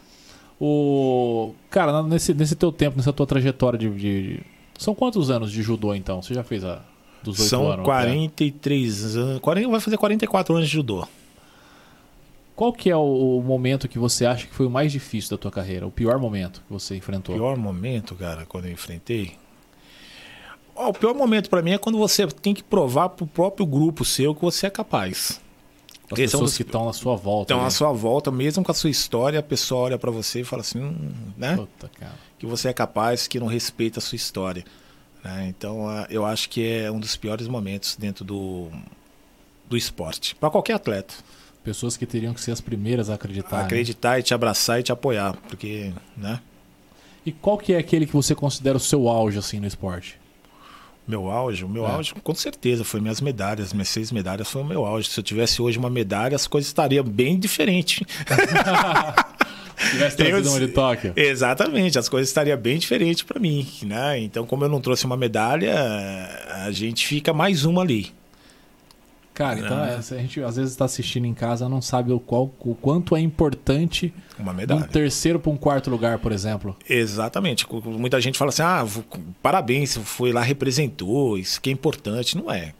O... Cara, nesse, nesse teu tempo, nessa tua trajetória de, de... São quantos anos de judô, então? Você já fez a... São anos, quarenta e três anos, vai fazer quarenta e quatro anos de judô. Qual que é o, o momento que você acha que foi o mais difícil da tua carreira? O pior momento que você enfrentou? O pior momento, cara, quando eu enfrentei? Oh, o pior momento pra mim é quando você tem que provar pro próprio grupo seu que você é capaz. As Esse pessoas é um dos... que estão à sua volta. Estão né? à sua volta, mesmo com a sua história, a pessoa olha para você e fala assim, hum, né? Puta, cara. Que você é capaz, que não respeita a sua história. Né? Então, eu acho que é um dos piores momentos dentro do, do esporte, para qualquer atleta. Pessoas que teriam que ser as primeiras a acreditar. A acreditar, né? E te abraçar e te apoiar, porque, né? E qual que é aquele que você considera o seu auge assim no esporte? Meu auge? O meu é. auge, com certeza, foi minhas medalhas. Minhas seis medalhas foi o meu auge. Se eu tivesse hoje uma medalha, as coisas estariam bem diferentes. Se tivesse trazido uma de Tóquio. Exatamente, as coisas estariam bem diferentes para mim. Né? Então, como eu não trouxe uma medalha, a gente fica mais uma ali. Cara, então ah. a gente às vezes está assistindo em casa, não sabe o, qual, o quanto é importante uma medalha. Um terceiro para um quarto lugar, por exemplo. Exatamente. Muita gente fala assim, ah, parabéns, foi lá, representou, isso que é importante. Não é.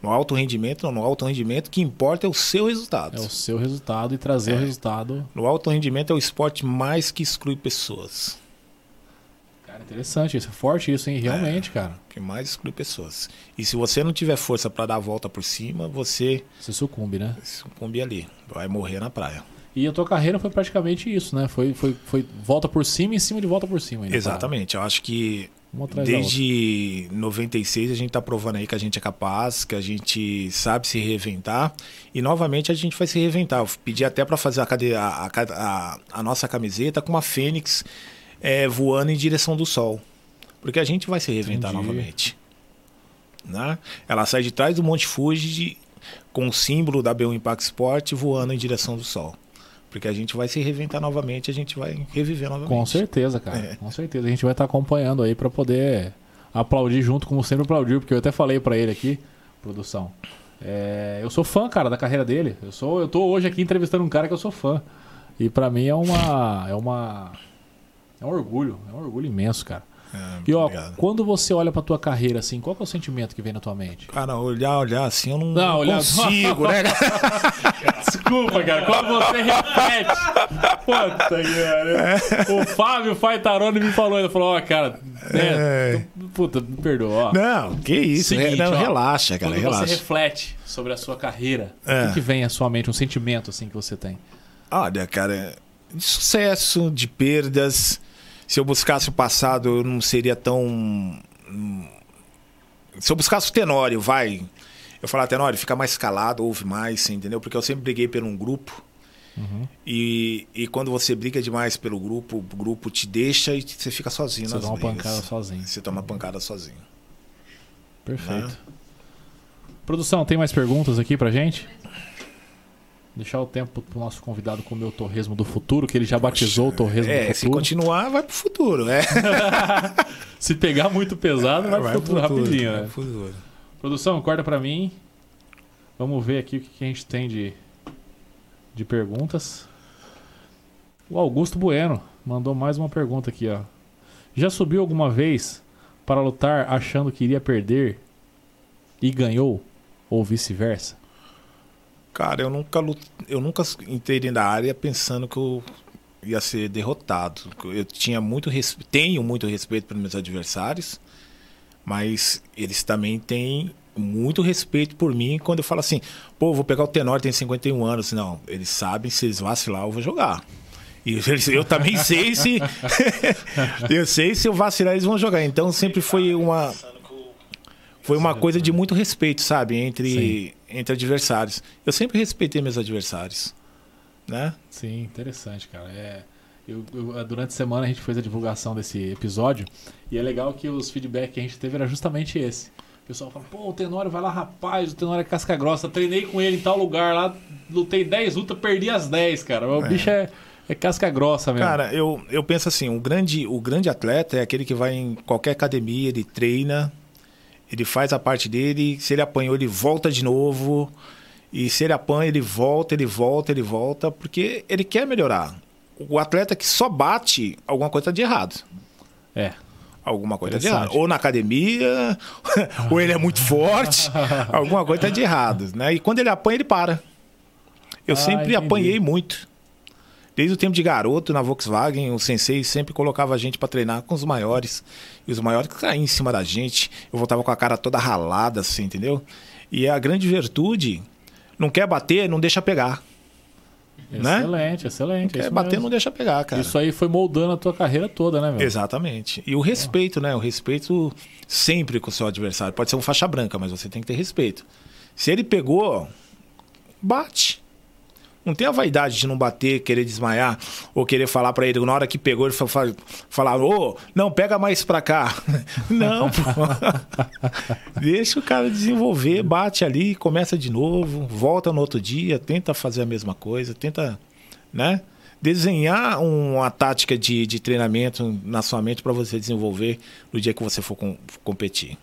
No alto rendimento, não. No alto rendimento, o que importa é o seu resultado. É o seu resultado e trazer é. o resultado. No alto rendimento é o esporte mais que exclui pessoas. Cara, interessante isso. É forte isso, hein? Realmente, é, cara. O que mais exclui pessoas. E se você não tiver força para dar a volta por cima, você... Você sucumbe, né? Sucumbe ali. Vai morrer na praia. E a tua carreira foi praticamente isso, né? Foi, foi, foi volta por cima e em cima de volta por cima. Ainda, exatamente. Cara. Eu acho que desde noventa e seis a gente tá provando aí que a gente é capaz, que a gente sabe se reinventar. E novamente a gente vai se reinventar. Eu pedi até para fazer a, a, a, a nossa camiseta com uma fênix... É, voando em direção do sol. Porque a gente vai se reinventar novamente. Né? Ela sai de trás do Monte Fuji com o símbolo da B um Impact Sport voando em direção do sol. Porque a gente vai se reinventar novamente, a gente vai reviver novamente. Com certeza, cara. É. Com certeza. A gente vai estar tá acompanhando aí para poder aplaudir junto, como sempre aplaudiu. Porque eu até falei para ele aqui, produção. É, eu sou fã, cara, da carreira dele. Eu, sou, eu tô hoje aqui entrevistando um cara que eu sou fã. E para mim é uma... É uma... É um orgulho, é um orgulho imenso, cara. É, e ó, obrigado. Quando você olha pra tua carreira assim, qual que é o sentimento que vem na tua mente? Cara, olhar, olhar assim, eu não, não, não olhar... consigo, né? Desculpa, cara, quando você repete. Puta, cara. É. O Fábio Faitarone me falou, ele falou, ó, oh, cara, é, é. puta, me perdoa. Ó. Não, que isso, seguinte, não, ó, relaxa, cara, quando relaxa. Quando você reflete sobre a sua carreira, é. o que, que vem à sua mente, um sentimento assim que você tem? Olha, cara, de sucesso, de perdas... Se eu buscasse o passado, eu não seria tão... Se eu buscasse o Tenório, vai... Eu falar, Tenório, fica mais calado, ouve mais, entendeu? Porque eu sempre briguei por um grupo. Uhum. E, e quando você briga demais pelo grupo, o grupo te deixa e você fica sozinho. Você nas dá uma brigas. pancada sozinho. Você toma uma pancada sozinho. Perfeito. Né? Produção, tem mais perguntas aqui pra gente? Deixar o tempo pro nosso convidado comer o torresmo do futuro, que ele já batizou. Poxa, o torresmo é, do futuro. É, se continuar, vai pro futuro, é. Se pegar muito pesado, vai, vai pro futuro, futuro rapidinho, né? Futuro. Produção, acorda pra mim. Vamos ver aqui o que a gente tem de, de perguntas. O Augusto Bueno mandou mais uma pergunta aqui, ó. Já subiu alguma vez para lutar achando que iria perder e ganhou? Ou vice-versa? Cara, eu nunca, eu nunca entrei na área pensando que eu ia ser derrotado. Eu tinha muito respeito, tenho muito respeito pelos meus adversários, mas eles também têm muito respeito por mim quando eu falo assim, pô, vou pegar o Tenório, tem cinquenta e um anos. Não, eles sabem, se eles vacilar, eu vou jogar. E eles, eu também sei se... eu sei, se eu vacilar, eles vão jogar. Então sempre foi uma... Foi uma coisa de muito respeito, sabe? Entre, entre adversários. Eu sempre respeitei meus adversários. Né? Sim, interessante, cara. É, eu, eu, durante a semana a gente fez a divulgação desse episódio. E é legal que os feedbacks que a gente teve era justamente esse. O pessoal fala, pô, o Tenório vai lá, rapaz, o Tenório é casca grossa. Treinei com ele em tal lugar lá, lutei dez lutas, perdi as dez, cara. O é. bicho é... É casca grossa mesmo. Cara, eu, eu penso assim, o grande, o grande atleta é aquele que vai em qualquer academia, ele treina... Ele faz a parte dele, se ele apanhou, ele volta de novo. E se ele apanha, ele volta, ele volta, ele volta, porque ele quer melhorar. O atleta que só bate, alguma coisa tá de errado. É. Alguma coisa tá de errado. Ou na academia, ou ele é muito forte, alguma coisa tá de errado. Né? E quando ele apanha, ele para. Eu ah, sempre entendi. apanhei muito. Desde o tempo de garoto, na Volkswagen, o sensei sempre colocava a gente para treinar com os maiores. E os maiores caíam em cima da gente. Eu voltava com a cara toda ralada, assim, entendeu? E a grande virtude Não quer bater, não deixa pegar. Excelente, né? Excelente. Não quer bater, mesmo. Não deixa pegar, cara. Isso aí foi moldando a tua carreira toda, né, meu? Exatamente. E o respeito, né? O respeito sempre com o seu adversário. Pode ser um faixa branca, mas você tem que ter respeito. Se ele pegou, bate. Não tem a vaidade de não bater, querer desmaiar, ou querer falar pra ele, na hora que pegou, ele falar, ô, oh, não, pega mais pra cá. Não, pô. Deixa o cara desenvolver, bate ali, começa de novo, volta no outro dia, tenta fazer a mesma coisa, tenta, né? Desenhar uma tática de, de treinamento na sua mente pra você desenvolver no dia que você for com, competir.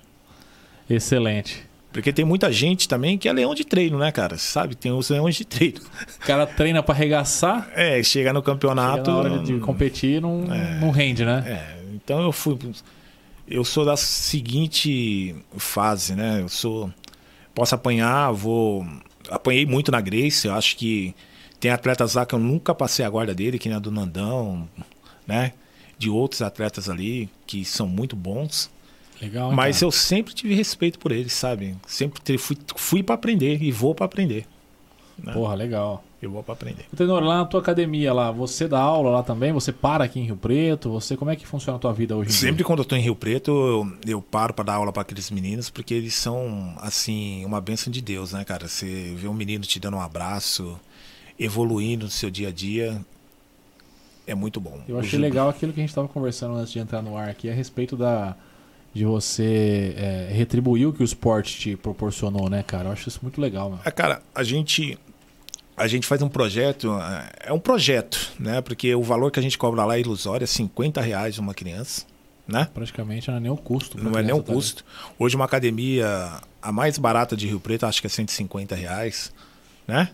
Excelente. Porque tem muita gente também que é leão de treino, né, cara? Sabe? Tem os leões de treino. O cara treina pra arregaçar. É, chega no campeonato... Chega na hora não, de competir, não, é, não rende, né? É, então eu fui... Eu sou da seguinte fase, né? Eu sou... Posso apanhar, vou... Apanhei muito na Gracie. Eu acho que tem atletas lá que eu nunca passei a guarda dele, que nem a do Nandão, né? De outros atletas ali que são muito bons. Legal, hein, mas cara? Eu sempre tive respeito por eles, sabe? Sempre fui, fui para aprender e vou para aprender. Né? Porra, legal. Eu vou para aprender. Tenor, lá na tua academia, lá, você dá aula lá também? Você para aqui em Rio Preto? Você, como é que funciona a tua vida hoje em sempre dia? Quando eu tô em Rio Preto, eu, eu paro para dar aula para aqueles meninos, porque eles são, assim, uma bênção de Deus, né, cara? Você vê um menino te dando um abraço, evoluindo no seu dia a dia... É muito bom. Eu achei legal aquilo que a gente tava conversando antes de entrar no ar aqui, a respeito da... De você é, retribuir o que o esporte te proporcionou, né, cara? Eu acho isso muito legal, mano. É, cara, a gente, a gente faz um projeto... É um projeto, né? Porque o valor que a gente cobra lá é ilusório. É cinquenta reais uma criança, né? Praticamente não é nem o custo. Não é nem o custo. Hoje uma academia, a mais barata de Rio Preto, acho que é cento e cinquenta reais, né?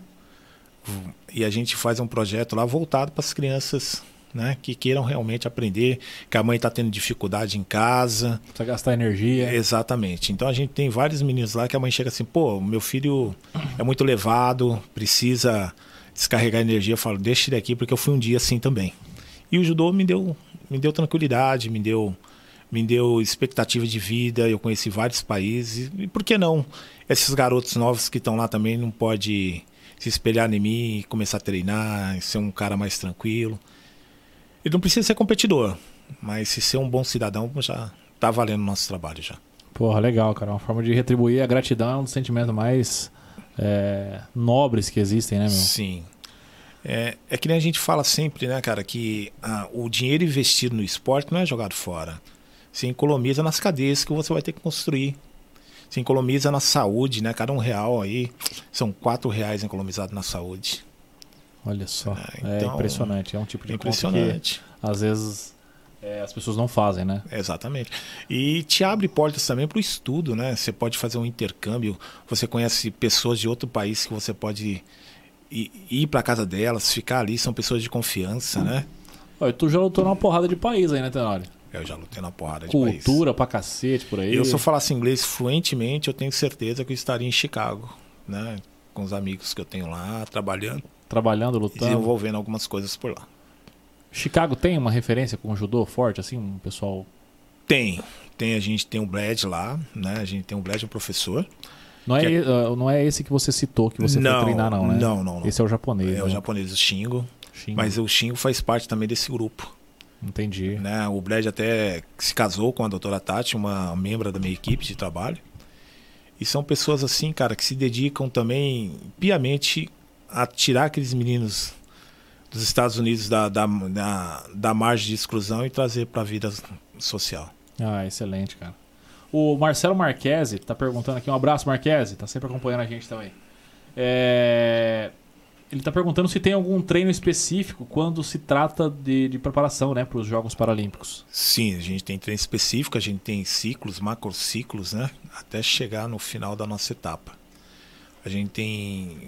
E a gente faz um projeto lá voltado para as crianças... Né? Que queiram realmente aprender, que a mãe está tendo dificuldade em casa. Precisa gastar energia. Exatamente. Então a gente tem vários meninos lá que a mãe chega assim, pô, meu filho é muito levado, precisa descarregar energia. Eu falo, deixa ele aqui, porque eu fui um dia assim também. E o judô me deu, me deu tranquilidade, me deu, me deu expectativa de vida, eu conheci vários países. E por que não? Esses garotos novos que estão lá também não podem se espelhar em mim, começar a treinar, ser um cara mais tranquilo. Ele não precisa ser competidor, mas se ser um bom cidadão já tá valendo o nosso trabalho já. Porra, legal, cara. Uma forma de retribuir a gratidão é um dos sentimentos mais é, nobres que existem, né, meu? Sim. É, é que nem a gente fala sempre, né, cara, que ah, o dinheiro investido no esporte não é jogado fora. Você economiza nas cadeias que você vai ter que construir. Você economiza na saúde, né? Cada um real aí, são quatro reais economizados na saúde. Olha só, é, então, é impressionante, é um tipo de impressionante. Conta que às vezes é, as pessoas não fazem, né? Exatamente. E te abre portas também para o estudo, né? Você pode fazer um intercâmbio, você conhece pessoas de outro país que você pode ir, ir para a casa delas, ficar ali, são pessoas de confiança, né? Olha, tu já lutou numa porrada de país aí, né, Tenório? Eu já lutei numa porrada de Cultura país. Cultura pra cacete por aí. Eu, se eu falasse inglês fluentemente, eu tenho certeza que eu estaria em Chicago, né? Com os amigos que eu tenho lá, trabalhando. Trabalhando, lutando. Desenvolvendo algumas coisas por lá. Chicago tem uma referência com o judô forte, assim, um pessoal? Tem. Tem, a gente tem um Breda lá, né? A gente tem um Breda, um professor. Não é, é... não é esse que você citou, que você não, foi treinar, não, né? Não, não, não. Esse é o japonês. É, né? O japonês, o Shingo. Shingo. Mas o Shingo faz parte também desse grupo. Entendi. Né? O Breda até se casou com a doutora Tati, uma membro da minha equipe de trabalho. E são pessoas assim, cara, que se dedicam também piamente... a tirar aqueles meninos dos Estados Unidos da, da, da, da margem de exclusão e trazer para a vida social. Ah, excelente, cara. O Marcelo Marquese tá perguntando aqui, um abraço, Marquese, tá sempre acompanhando a gente também. É... Ele tá perguntando se tem algum treino específico quando se trata de, de preparação, né, para os Jogos Paralímpicos. Sim, a gente tem treino específico, a gente tem ciclos, macrociclos, né, até chegar no final da nossa etapa. A gente tem...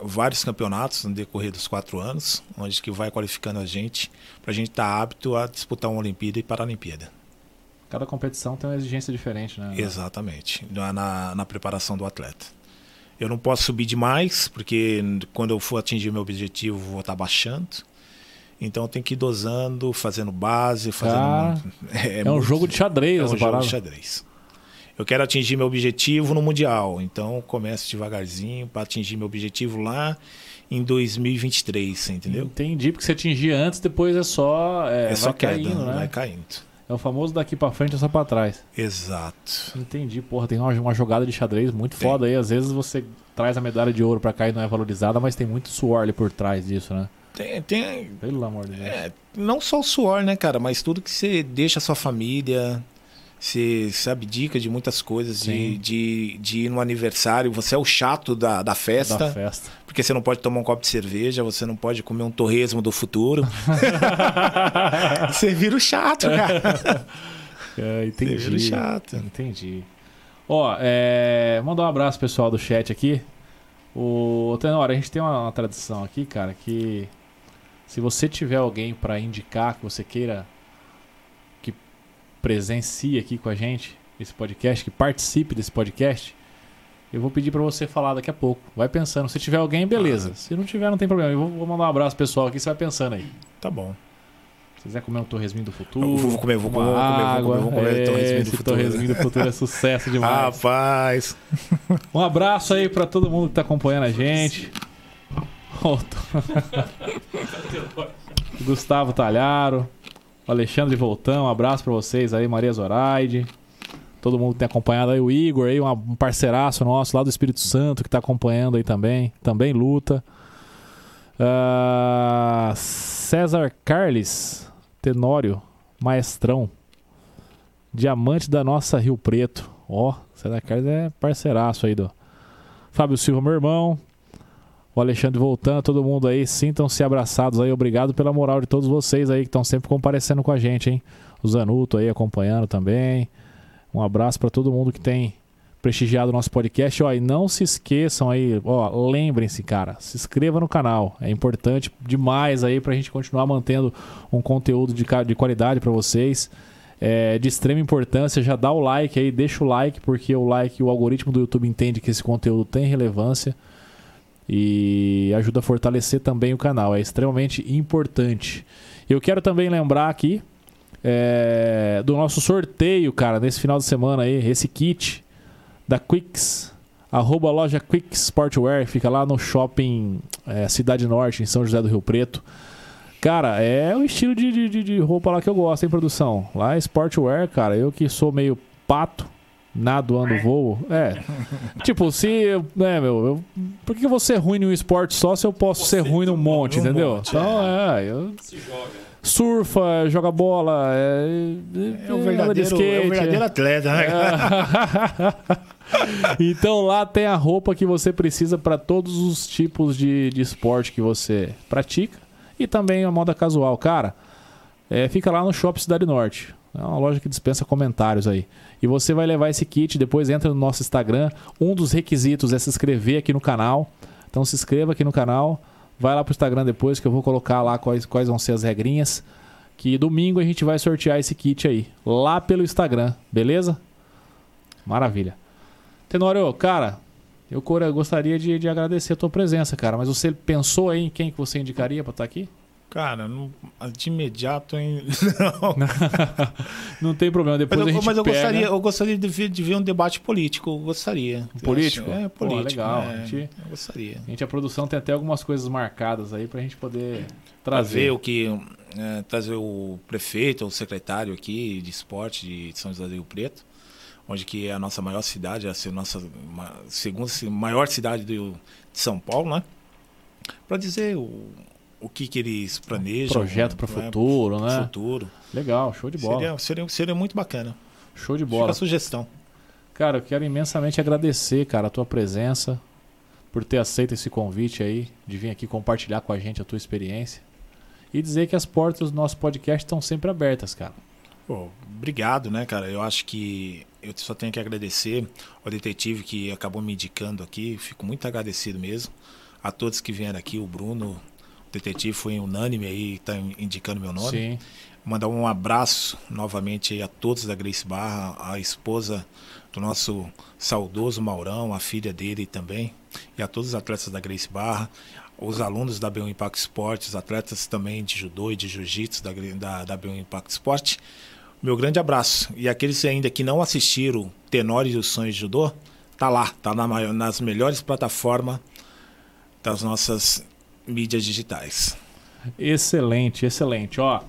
vários campeonatos no decorrer dos quatro anos, onde que vai qualificando a gente para a gente estar tá apto a disputar uma Olimpíada e Paralimpíada. Cada competição tem uma exigência diferente, né? Exatamente, na, na preparação do atleta. Eu não posso subir demais, porque quando eu for atingir meu objetivo, vou estar tá baixando. Então eu tenho que ir dosando, fazendo base, fazendo... Ah, é é muito... um jogo de xadrez. É um jogo parada. de xadrez. eu quero atingir meu objetivo no Mundial. Então, começo devagarzinho para atingir meu objetivo lá em dois mil e vinte e três, entendeu? Entendi, porque você atingia antes, depois é só... É, é só queda, caindo, né? Vai caindo. É o famoso daqui pra frente é só pra trás. Exato. Entendi, porra, tem uma, uma jogada de xadrez muito tem. Foda aí. Às vezes você traz a medalha de ouro pra cá e não é valorizada, mas tem muito suor ali por trás disso, né? Tem, tem... Pelo amor de Deus. É, não só o suor, né, cara, mas tudo que você deixa a sua família, você se abdica de muitas coisas, de, de, de ir no aniversário, você é o chato da, da festa. Da festa. Porque você não pode tomar um copo de cerveja, você não pode comer um torresmo do futuro. Você vira o chato, cara. É, entendi. Você vira o chato. Entendi. Ó, é... mandar um abraço pessoal do chat aqui. O Tenório, a gente tem uma, uma tradição aqui, cara, que se você tiver alguém para indicar que você queira que presencie aqui com a gente esse podcast, que participe desse podcast... Eu vou pedir para você falar daqui a pouco. Vai pensando. Se tiver alguém, beleza. Ah. Se não tiver, não tem problema. Eu vou mandar um abraço pessoal aqui, você vai pensando aí. Tá bom. Se quiser comer um torresminho do futuro... Eu vou comer, vou comer, água, vou comer, vou comer, vou comer torresminho do futuro. Torresminho do futuro é sucesso demais. Rapaz! Um abraço aí para todo mundo que tá acompanhando a gente. Gustavo Talharo, Alexandre Voltão, um abraço para vocês aí, Maria Zoraide. Todo mundo que tem acompanhado aí, o Igor, aí, um parceiraço nosso lá do Espírito Santo, que está acompanhando aí também, também luta. Uh, César Carles, Tenório, maestrão, diamante da nossa Rio Preto. Ó, oh, César Carles é parceiraço aí do Fábio Silva, meu irmão. O Alexandre voltando, todo mundo aí, sintam-se abraçados aí. Obrigado pela moral de todos vocês aí que estão sempre comparecendo com a gente, hein? O Zanuto aí acompanhando também. Um abraço para todo mundo que tem prestigiado o nosso podcast. Ó, e não se esqueçam aí, ó, lembrem-se, cara, se inscreva no canal. É importante demais aí para a gente continuar mantendo um conteúdo de, de qualidade para vocês. É de extrema importância. Já dá o like aí, deixa o like, porque o like, o algoritmo do YouTube entende que esse conteúdo tem relevância e ajuda a fortalecer também o canal. É extremamente importante. Eu quero também lembrar aqui, É, do nosso sorteio, cara, nesse final de semana aí, esse kit da Quiks, arroba loja Quiks Sportwear, fica lá no shopping é, Cidade Norte, em São José do Rio Preto. Cara, é o estilo de, de, de roupa lá que eu gosto, hein, produção? Lá é Sportwear, cara, eu que sou meio pato, nado, ando, voo. É, tipo, se... Eu, né, meu, eu, por que eu vou ser ruim em um esporte só se eu posso Você ser ruim num monte, entendeu? Monte, então, é, é eu... Se joga. Surfa, joga bola, é, é, o verdadeiro, de skate, é o verdadeiro atleta, né? É. Então lá tem a roupa que você precisa para todos os tipos de, de esporte que você pratica e também a moda casual. Cara, é, fica lá no Shopping Cidade Norte, é uma loja que dispensa comentários aí. E você vai levar esse kit, depois entra no nosso Instagram. Um dos requisitos é se inscrever aqui no canal, então se inscreva aqui no canal. Vai lá pro Instagram depois que eu vou colocar lá quais, quais vão ser as regrinhas. Que domingo a gente vai sortear esse kit aí. Lá pelo Instagram, beleza? Maravilha. Tenório, cara, eu gostaria de, de agradecer a tua presença, cara. Mas você pensou aí em quem que você indicaria pra estar aqui? Cara, não, de imediato, hein? Não. Não tem problema. Depois mas eu, a gente mas eu pega... gostaria, eu gostaria de ver, de ver um debate político. Eu gostaria. Político? É, político. Pô, legal. É, a gente, eu gostaria. A gente, a produção tem até algumas coisas marcadas aí pra gente poder trazer. Ver o que, é, trazer o prefeito ou o secretário aqui de esporte de São José do Rio Preto, onde que é a nossa maior cidade, a nossa segunda maior cidade do, de São Paulo, né? Pra dizer o... O que, que eles planejam. Projeto para o futuro, né? Futuro. Legal, show de bola. Seria, seria, seria muito bacana. Show de bola. Fica a sugestão. Cara, eu quero imensamente agradecer, cara, a tua presença, por ter aceito esse convite aí, de vir aqui compartilhar com a gente a tua experiência. E dizer que as portas do nosso podcast estão sempre abertas, cara. Pô, obrigado, né, cara? Eu acho que eu só tenho que agradecer ao detetive que acabou me indicando aqui. Fico muito agradecido mesmo. A todos que vieram aqui, o Bruno... Detetive foi unânime aí, está indicando meu nome. Sim. Mandar um abraço novamente aí a todos da Gracie Barra, a esposa do nosso saudoso Maurão, a filha dele também, e a todos os atletas da Gracie Barra, os alunos da B um Impact Sport, os atletas também de judô e de jiu-jitsu da, da, da B um Impact Sport, Meu grande abraço. E aqueles ainda que não assistiram Tenório e os Sonhos de Judô, tá lá, tá na maior, nas melhores plataformas das nossas mídias digitais. Excelente, excelente. Ó,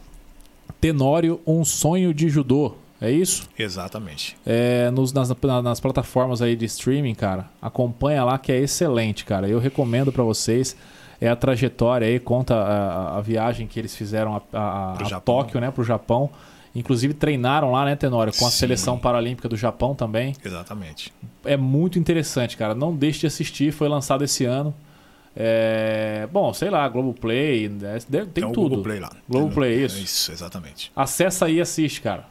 Tenório, um sonho de judô, é isso? Exatamente. É, nos, nas, nas plataformas aí de streaming, cara, acompanha lá que é excelente, cara. Eu recomendo pra vocês. É a trajetória aí, conta a, a viagem que eles fizeram a, a, a Tóquio, né, pro Japão. Inclusive treinaram lá, né, Tenório? Com a Sim. seleção paralímpica do Japão também. Exatamente. É muito interessante, cara. Não deixe de assistir. Foi lançado esse ano. É... Bom, sei lá, Globoplay, tem, tem tudo. O Globoplay lá. Globoplay, isso. Isso, exatamente. Acessa aí e assiste, cara.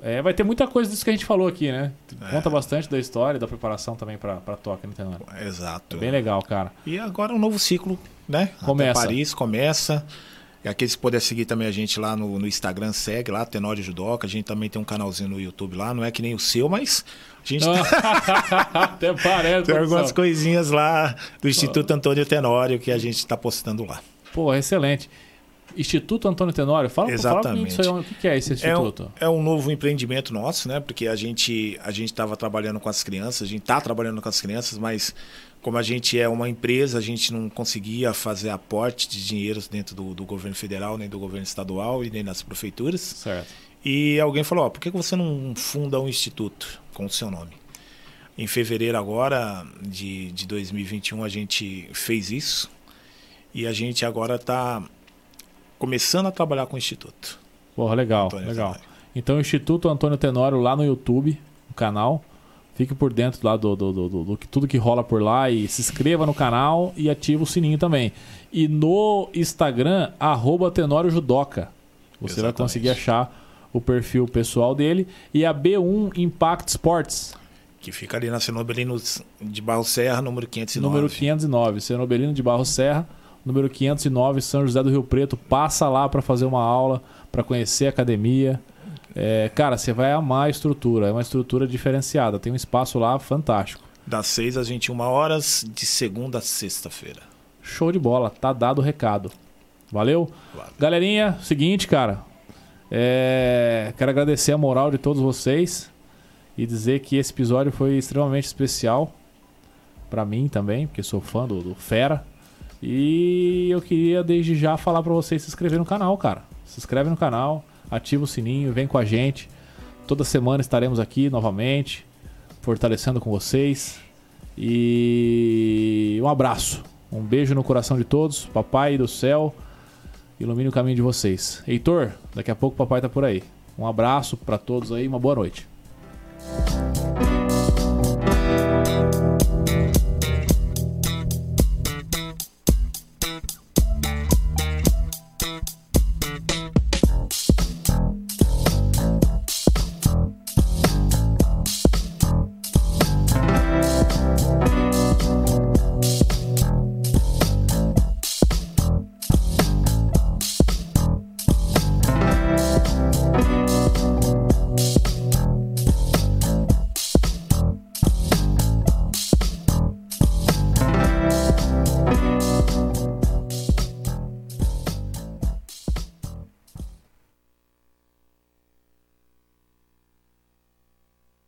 É, vai ter muita coisa disso que a gente falou aqui, né? Conta é. bastante da história, da preparação também para a Tóquio, né, Tenório? Exato. É bem legal, cara. E agora um novo ciclo, né? Começa. Até Paris, começa... E aqueles que puderem seguir também a gente lá no, no Instagram, segue lá, Tenório Judoca. A gente também tem um canalzinho no YouTube lá, não é que nem o seu, mas a gente até parece, tem algumas coisinhas lá do Instituto Antônio Tenório que a gente está postando lá. Pô, excelente. Instituto Antônio Tenório, fala, fala comigo isso aí, o que é esse instituto? É um, é um novo empreendimento nosso, né? Porque a gente a gente estava trabalhando com as crianças, a gente está trabalhando com as crianças, mas como a gente é uma empresa, a gente não conseguia fazer aporte de dinheiros dentro do, do governo federal, nem do governo estadual e nem nas prefeituras. Certo. E alguém falou, ó, por que você não funda um instituto com o seu nome? Em fevereiro agora de, de dois mil e vinte e um a gente fez isso e a gente agora está... começando a trabalhar com o Instituto. Porra, legal, Antônio legal. Tenório. Então, o Instituto Antônio Tenório lá no YouTube, no canal. Fique por dentro lá do, do, do, do, do tudo que rola por lá e se inscreva no canal e ativa o sininho também. E no Instagram, arroba Tenório Judoca. Você Exatamente. Vai conseguir achar o perfil pessoal dele. E a B um Impact Sports. Que fica ali na Cenobelino de Barro Serra, número quinhentos e nove. Número quinhentos e nove, Cenobelino de Barro Serra. Número quinhentos e nove, São José do Rio Preto. Passa lá para fazer uma aula, para conhecer a academia. É, cara, você vai amar a estrutura. É uma estrutura diferenciada. Tem um espaço lá fantástico. Das seis às vinte e uma horas, de segunda a sexta-feira. Show de bola. Tá dado o recado. Valeu? Claro. Galerinha, seguinte, cara. É... Quero agradecer a moral de todos vocês. E dizer que esse episódio foi extremamente especial. Para mim também, porque sou fã do, do Fera. E eu queria desde já falar pra vocês se inscrever no canal, cara. Se inscreve no canal, ativa o sininho, vem com a gente. Toda semana estaremos aqui novamente, fortalecendo com vocês. E um abraço, um beijo no coração de todos. Papai do céu, ilumine o caminho de vocês. Heitor, daqui a pouco o papai tá por aí. Um abraço pra todos aí, uma boa noite.